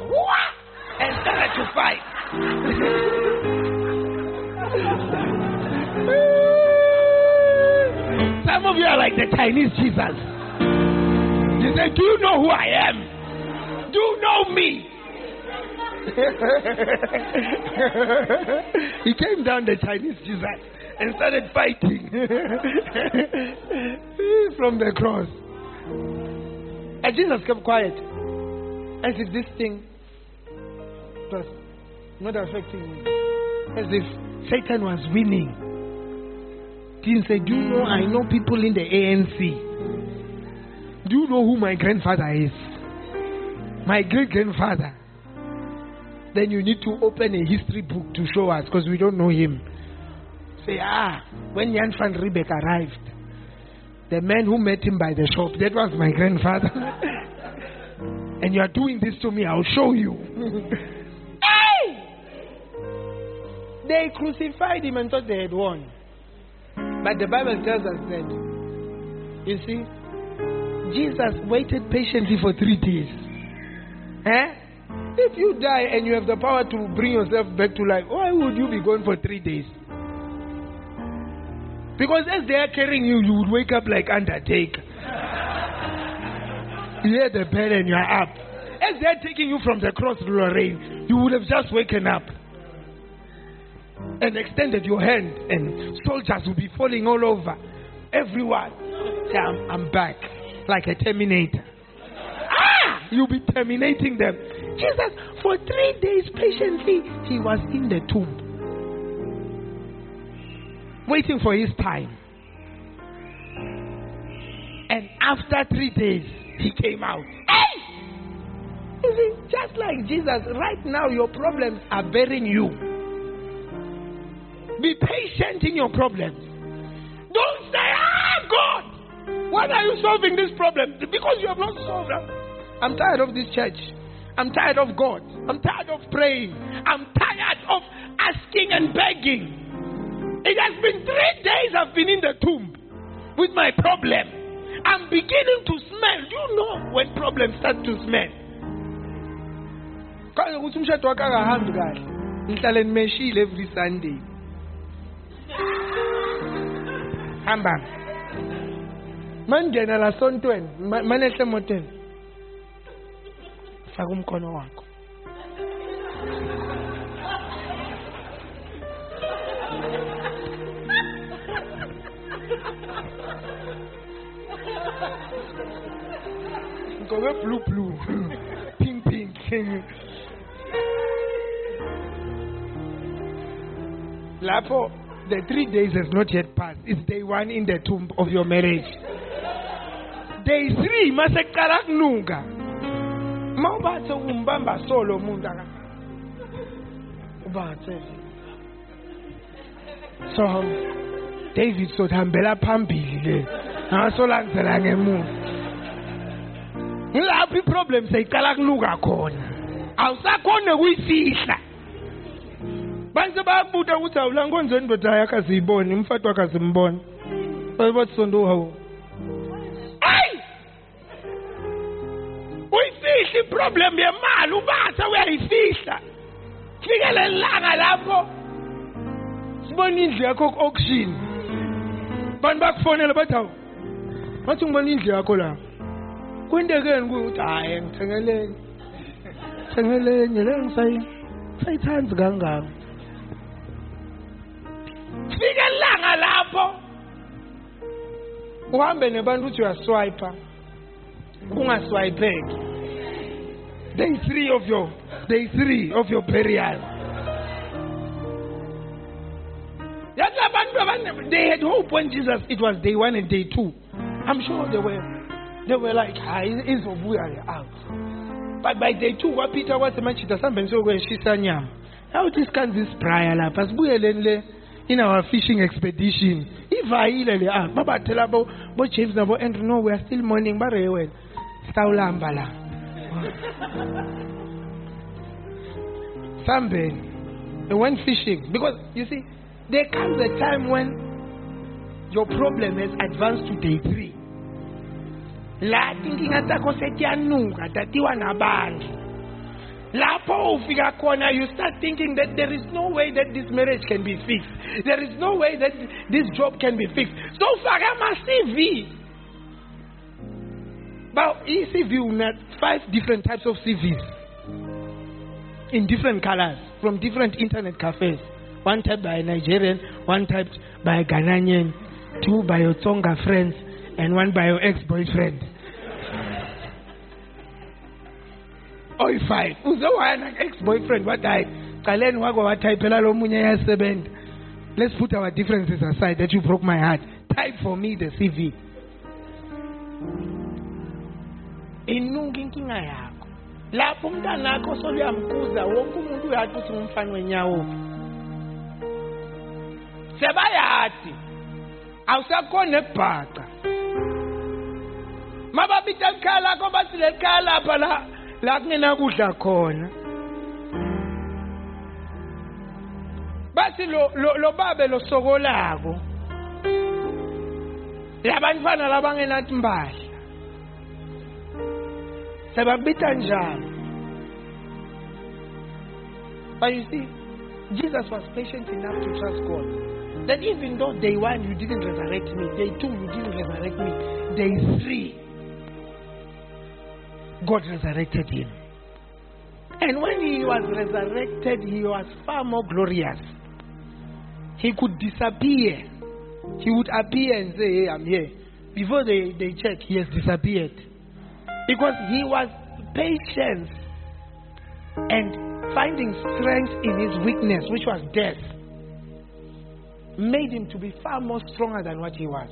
and started to fight. Some of you are like the Chinese Jesus. You say, do you know who I am? Do you know me? He came down, the Chinese Jesus, and started fighting from the cross. And Jesus kept quiet, as if this thing was not affecting him. As if Satan was winning. He said, do you know I know people in the A N C? Do you know who my grandfather is? My great-grandfather. Then you need to open a history book to show us, because we don't know him. Say, ah, when Jan van Riebeck arrived, the man who met him by the shop, that was my grandfather. And you are doing this to me, I'll show you. They crucified him and thought they had won. But the Bible tells us that, you see, Jesus waited patiently for three days. Eh? If you die and you have the power to bring yourself back to life, why would you be gone for three days? Because as they are carrying you, you would wake up like Undertaker. You hear the bell and you are up. As they are taking you from the cross to the rain, you would have just waken up. And extended your hand, and soldiers will be falling all over. Everyone, say, I'm, I'm back, like a terminator. Ah, you'll be terminating them. Jesus, for three days patiently, he was in the tomb, waiting for his time. And after three days, he came out. Hey! You see, just like Jesus, right now your problems are burying you. Be patient in your problems. Don't say, ah, God, why are you solving this problem? Because you have not solved it. I'm tired of this church. I'm tired of God. I'm tired of praying. I'm tired of asking and begging. It has been three days I've been in the tomb with my problem. I'm beginning to smell. You know when problems start to smell. Every Sunday. Hamba manje nala sontweni manehle motweni faka umkhono wakho ngobe blue blue pink pink lapho. The three days has not yet passed. It's day one in the tomb of your marriage. Day three, masekarak nunga. Mauba to umbamba solo mundaga. So David so hambela pambili le. Naso lanzela ngemu. problem auction. Ban back phone and battle. What's in India? Cola. When they go and go, I am Tangale Tangale, you don't say, say times ganga. Figure Langa Lapo. One Benebandu to a swiper. One swipe. Day three of your day three of your burial. They had hope when Jesus, it was day one and day two. I'm sure they were they were like, ah, it's of we are out. But by day two, what Peter was the man, she doesn't been so when she said, how this can this prior lap as we in our fishing expedition. If I ill, ah, Baba Telabo, but James Nabo, and no, we are still mourning, but I went. Staulambala. Somebody, they went fishing because you see. There comes a time when your problem has advanced to day three. La thinking at the corner, you start thinking that there is no way that this marriage can be fixed. There is no way that this job can be fixed. So far, I'm a C V. But E C V will have five different types of C Vs in different colors from different internet cafes. One type by a Nigerian, one type by a Ghanaian, two by your Tonga friends, and one by your ex-boyfriend. Oy five. Uzo an ex-boyfriend, what I Kalen Wago what type munya seven. Let's put our differences aside that you broke my heart. Type for me the C V. Inunginkinga yakho. Lapho umntana nakho soluyamkhuza wonke umuntu uyathi uthi umfana wenyawo. Sebayati, awusakho nebhaca. Mababita likhala lakho bathi lelikhala lapha la la kungenakudla khona. Bathi lo lo babe lo sokolako. Labantwana labangenathi mbahla. Sebabita njalo. But you see, Jesus was patient enough to trust God. That even though day one you didn't resurrect me, day two you didn't resurrect me, day three, God resurrected him. And when he was resurrected, he was far more glorious. He could disappear. He would appear and say, hey, I'm here. Before they, they check, he has disappeared. Because he was patient and finding strength in his weakness, which was death. Made him to be far more stronger than what he was.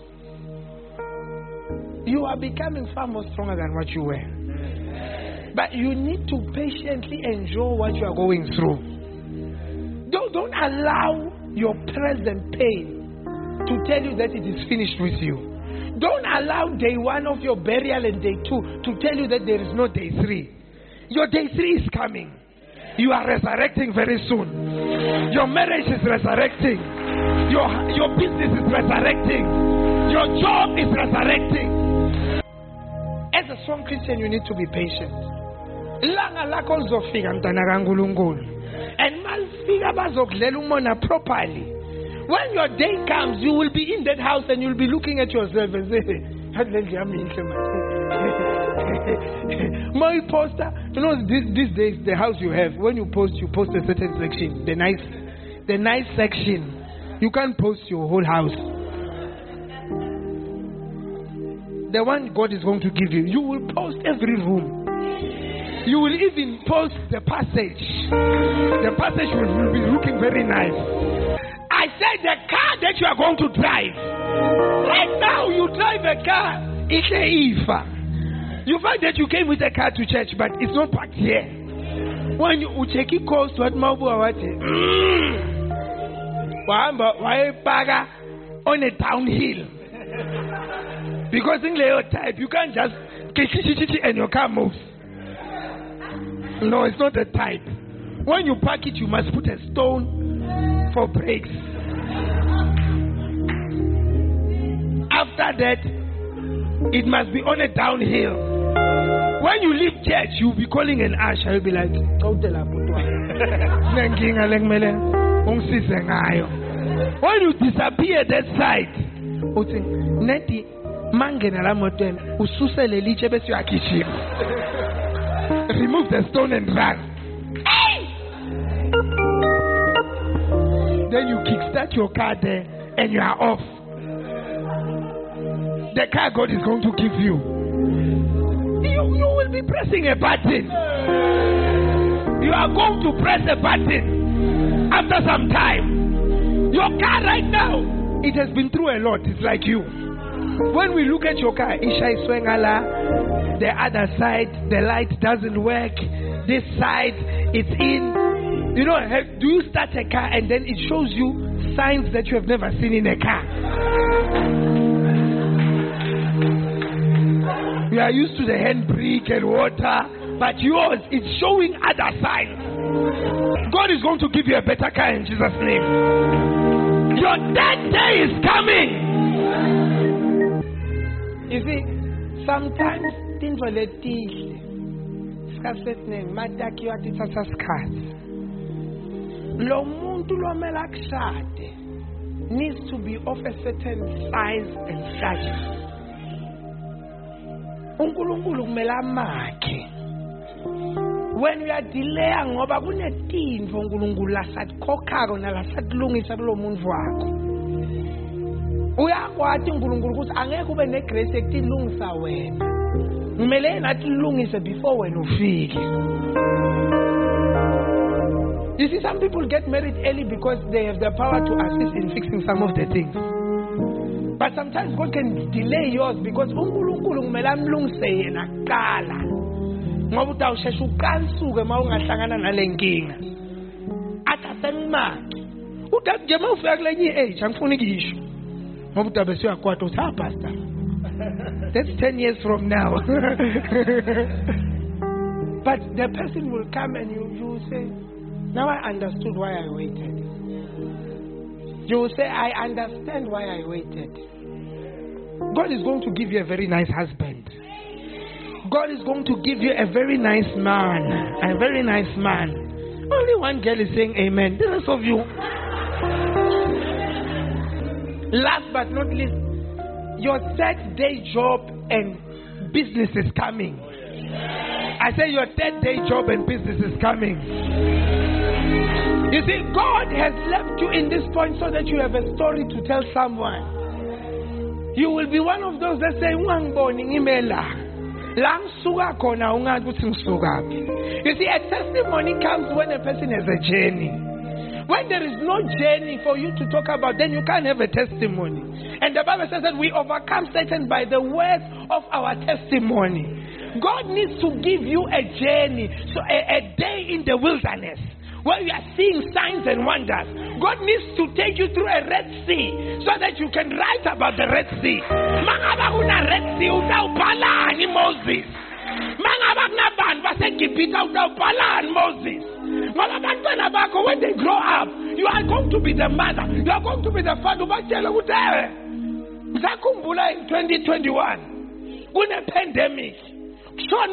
You are becoming far more stronger than what you were. But you need to patiently endure what you are going through. Don't, don't allow your present pain to tell you that it is finished with you. Don't allow day one of your burial and day two to tell you that there is no day three. Your day three is coming. You are resurrecting very soon. Your marriage is resurrecting. Your, your business is resurrecting. Your job is resurrecting. As a strong Christian, you need to be patient. And properly. When your day comes, you will be in that house and you'll be looking at yourself and say, my poster, you know, these, these days, the house you have, when you post, you post a certain section, the nice, the nice section. You can't post your whole house. The one God is going to give you, you will post every room. You will even post the passage. The passage will, will be looking very nice. I said the car that you are going to drive. Right now you drive a car. It's a Ifa. You find that you came with a car to church, but it's not parked here. When you check it calls to Admabu Awati. Why paga on a downhill? Because in your type, you can't just and your car moves. No, it's not the type. When you park it, you must put a stone for brakes. After that, it must be on a downhill. When you leave church, you'll be calling an ash. I'll be like, when you disappear that side, remove the stone and run. Hey! Then you kickstart your car there and you are off. The car God is going to give you. You, you will be pressing a button. You are going to press a button after some time. Your car right now, it has been through a lot. It's like you. When we look at your car, Isha is swengala, the other side, the light doesn't work, this side, it's in. You know, do you start a car and then it shows you signs that you have never seen in a car? You are used to the handbrake and water, but yours, it's showing other signs. God is going to give you a better car in Jesus' name. Your dead day is coming. You see, sometimes things are let these scarcest name, madaki wati tata scarce. Lo muntu lo melakshade needs to be of a certain size and stature. Unkulunkulu melamake. When we are delaying, ngoba kunetin unkulunkulu lasad kokaro na lasad lungi sablo muntu wako. Uyakwati uNkulunkulu ukuthi angeke ube negrace ekulungisa wena. Kumele nathi lungise before wena ufike. You see, some people get married early because they have the power to assist in fixing some of the things. But sometimes God can delay yours because uNkulunkulu kumele amlungise yena kuqala. Ngoba utawushesha uqansuke mawungahlangana nalenkinga. Athasenima. Udadje mawufika kulenye age angifuni ukisho. That's ten years from now. But the person will come and you, you will say, now I understood why I waited. You will say, I understand why I waited. God is going to give you a very nice husband. God is going to give you a very nice man. A very nice man. Only one girl is saying amen. The rest of you. Last but not least, your third day job and business is coming. I say your third day job and business is coming. You see, God has left you in this point so that you have a story to tell someone. You will be one of those that say, you see, a testimony comes when a person has a journey. When there is no journey for you to talk about, then you can't have a testimony. And the Bible says that we overcome Satan by the words of our testimony. God needs to give you a journey, so a, a day in the wilderness where you are seeing signs and wonders. God needs to take you through a Red Sea so that you can write about the Red Sea. Moses. When they grow up, you are going to be the mother, you are going to be the father. In twenty twenty-one, when a pandemic, and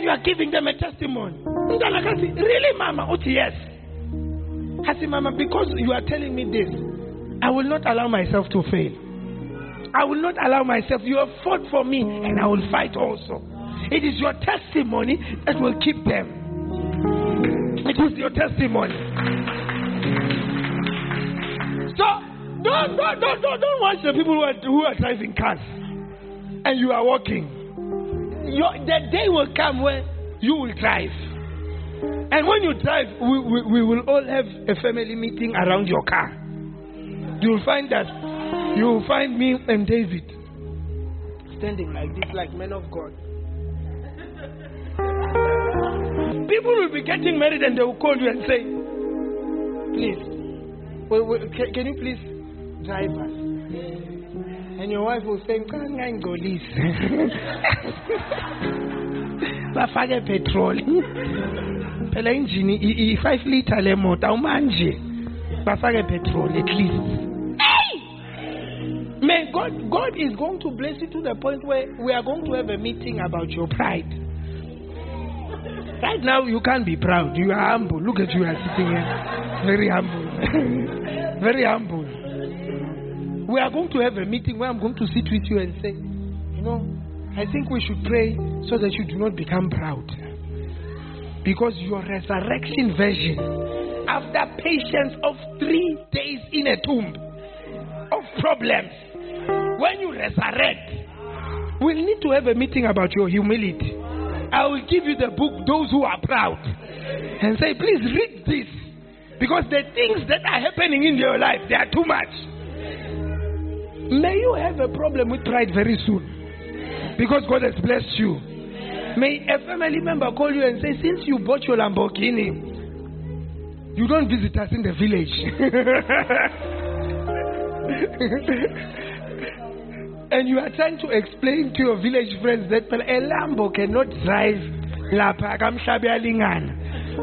you are giving them a testimony. Really, Mama? Yes. I say, Mama, because you are telling me this, I will not allow myself to fail. I will not allow myself. You have fought for me and I will fight also. It is your testimony that will keep them. It is your testimony. So, don't, don't, don't, don't, don't watch the people who are, who are driving cars and you are walking. Your, the day will come when you will drive. And when you drive, we, we, we will all have a family meeting around your car. You will find that you will find me and David standing like this, like men of God. People will be getting married and they will call you and say, please, wait, wait, can you please drive us? And your wife will say, Bafake petrol. Pela engine I five liter le motor manje. Bafake petrol at least. Hey! May God God is going to bless you to the point where we are going to have a meeting about your pride. Right now you can't be proud. You are humble. Look at you, you are sitting here. Very humble. Very humble. We are going to have a meeting where I'm going to sit with you and say, you know, I think we should pray so that you do not become proud. Because your resurrection version, after patience of three days in a tomb of problems, when you resurrect, we'll need to have a meeting about your humility. I will give you the book, Those Who Are Proud, and say, please read this. Because the things that are happening in your life, they are too much. May you have a problem with pride very soon, because God has blessed you. May a family member call you and say, since you bought your Lamborghini, you don't visit us in the village. And you are trying to explain to your village friends that a Lambo cannot drive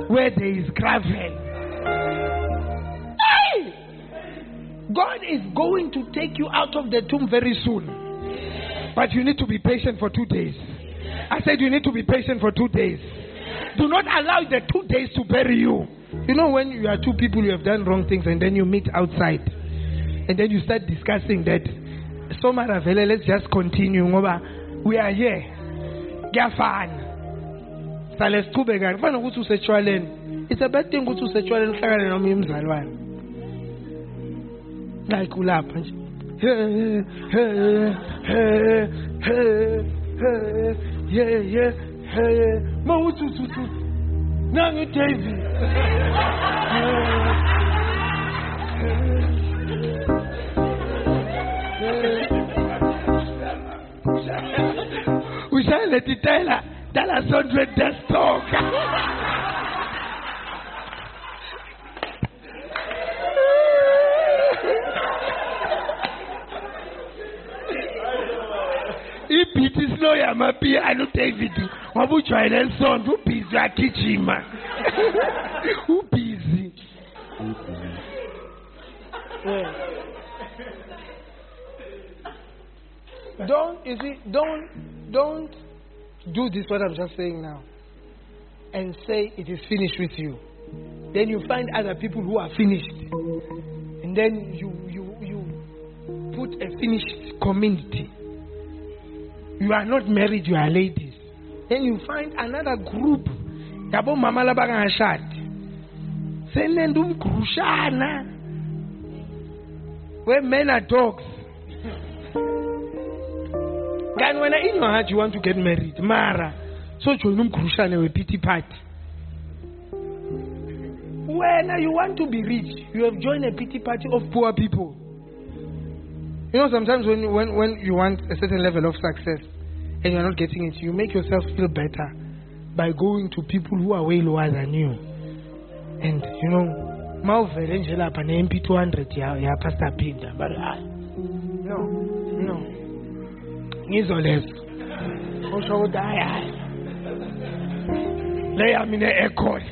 where there is gravel. Hey! God is going to take you out of the tomb very soon. But you need to be patient for two days. I said you need to be patient for two days. Do not allow the two days to bury you. You know, when you are two people, you have done wrong things and then you meet outside. And then you start discussing that. So Maravele, let's just continue. We are here. Gafan. It's a bad thing to sexual. Like ulap. Yeah, yeah, now you David. We shall let it tell her that a hundred death talk. If it is no Yamapi, I know David. Who tried and son, who busy? I teach him. Who busy? Don't, you see, don't, don't do this, what I'm just saying now, and say it is finished with you. Then you find other people who are finished. And then you, you, you put a finished community. You are not married, you are ladies. Then you find another group. Yabo mama la baga shad. Senendum krushana. Where men are dogs. And when in your heart you want to get married, Mara. So chonum krushana we pity part. When you want to be rich, you have joined a pity party of poor people. You know, sometimes when, when, when you want a certain level of success and you're not getting it, you make yourself feel better by going to people who are way lower than you. And, you know, Malvel Angela up an M P two hundred, yeah, Pastor Pinder, but I. No, no. Nizolez. Also, die. Lay am in an aircon.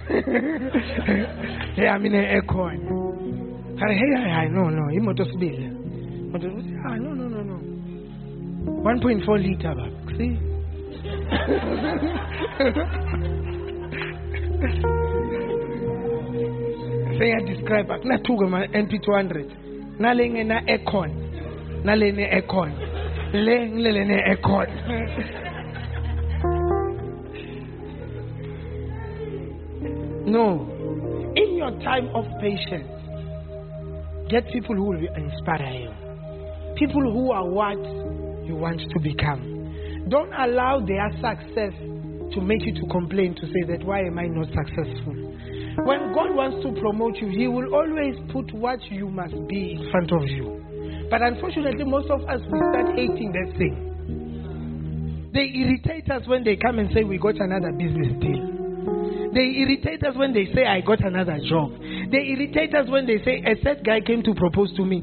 Lay am in an aircon. Hey, no, no, you must be. Ah, no, no, no, no. one point four liter, see? Say I describe back. Na tuga ma N P two hundred. Na lenge na aircon. Na lene aircon. Leng lene aircon. No. In your time of patience, get people who will inspire you. People who are what you want to become. Don't allow their success to make you to complain, to say that why am I not successful? When God wants to promote you, He will always put what you must be in front of you. But unfortunately, most of us, we start hating that thing. They irritate us when they come and say, we got another business deal. They irritate us when they say, I got another job. They irritate us when they say, a certain guy came to propose to me.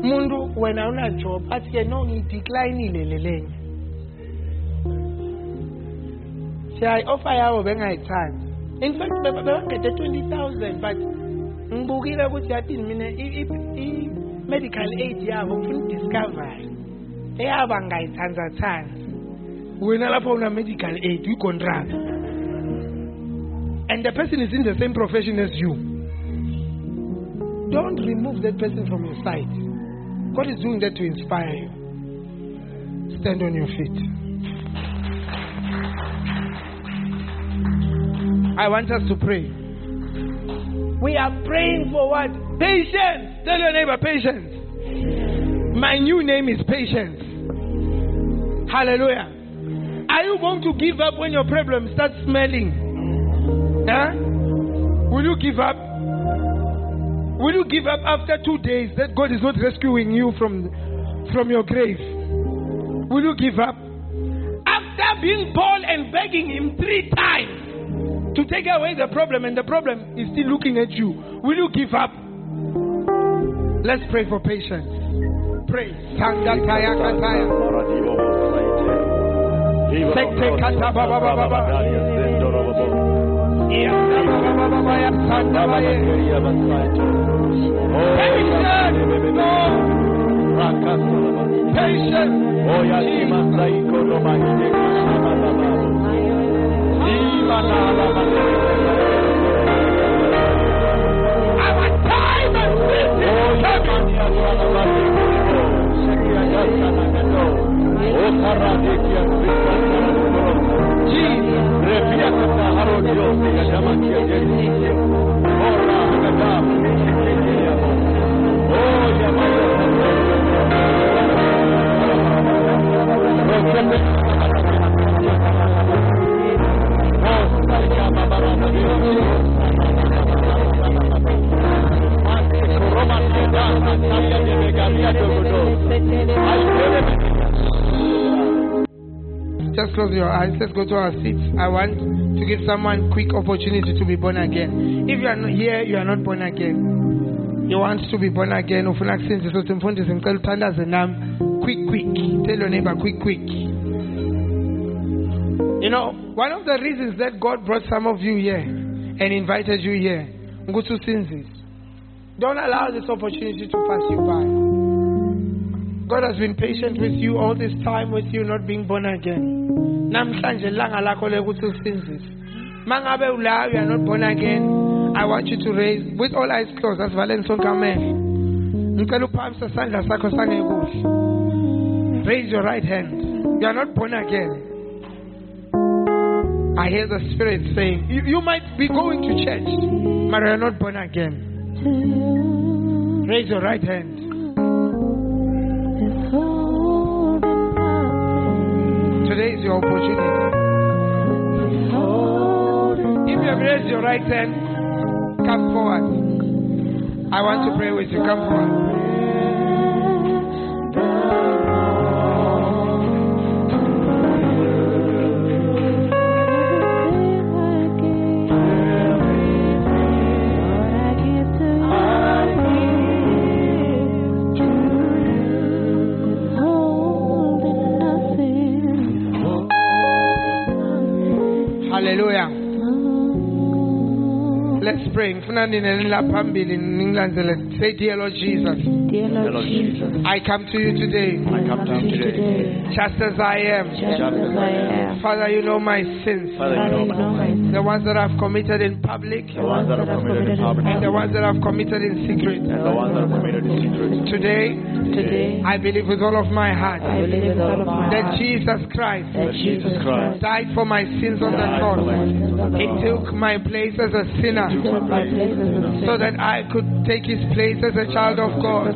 Mundu when I want a job, I say no, he declining lelele. So I offer her when I time. In fact, we want get twenty thousand, but mbugila kuti yatin mina I medical aid ya wofuna discover. Eya bangayithanza thanza. Wena lapho una medical aid u contract, and the person is in the same profession as you. Don't remove that person from your sight. God is doing that to inspire you. Stand on your feet. I want us to pray. We are praying for what? Patience. Tell your neighbor, patience. My new name is patience. Hallelujah. Are you going to give up when your problem starts smelling? Huh? Will you give up? Will you give up after two days that God is not rescuing you from, from your grave? Will you give up? After being Paul and begging him three times to take away the problem, and the problem is still looking at you. Will you give up? Let's pray for patience. Pray. Just close your eyes. Let's go to our seats. I want to give someone quick opportunity to be born again. If you are not here, you are not born again. You want to be born again. Quick, quick. Tell your neighbor, quick, quick. You know, one of the reasons that God brought some of you here and invited you here, don't allow this opportunity to pass you by. God has been patient with you all this time with you not being born again. Namhlanje langa lakho lokuthi usinzise. Mangabe ulawe you are not born again, I want you to raise with all eyes closed. Asivaleni sonke amehlo. Ngicela uphakamisa isandla sakho sangekuhle. Raise your right hand. You are not born again. I hear the Spirit saying, you, you might be going to church, but you are not born again. Raise your right hand. Today is your opportunity. If you have raised your right hand, come forward. I want to pray with you. Come forward. Pray. Say, dear Lord Jesus, dear Lord Jesus, I come to you today, I come to you today, just as I am. Just as I am. Father, you know my sins, Father, you know my sins. The ones that I've committed in public, the ones that I've committed in public, and the ones that I've committed in secret. And the ones that I've committed in secret. Today, Today I believe with all of my heart, I believe with all of my that, heart Jesus Christ, that Jesus Christ died for my sins on the cross. He took my place as a sinner so that I could take his place as a child of God.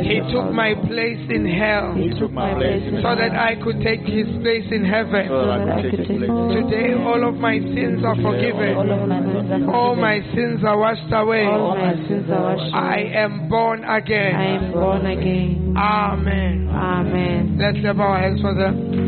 He took my place in hell so that I could take his place in heaven. Today all of my sins are forgiven. All my sins are washed away. I am born again. I am born again. Amen. Amen. Let's lift our hands for them.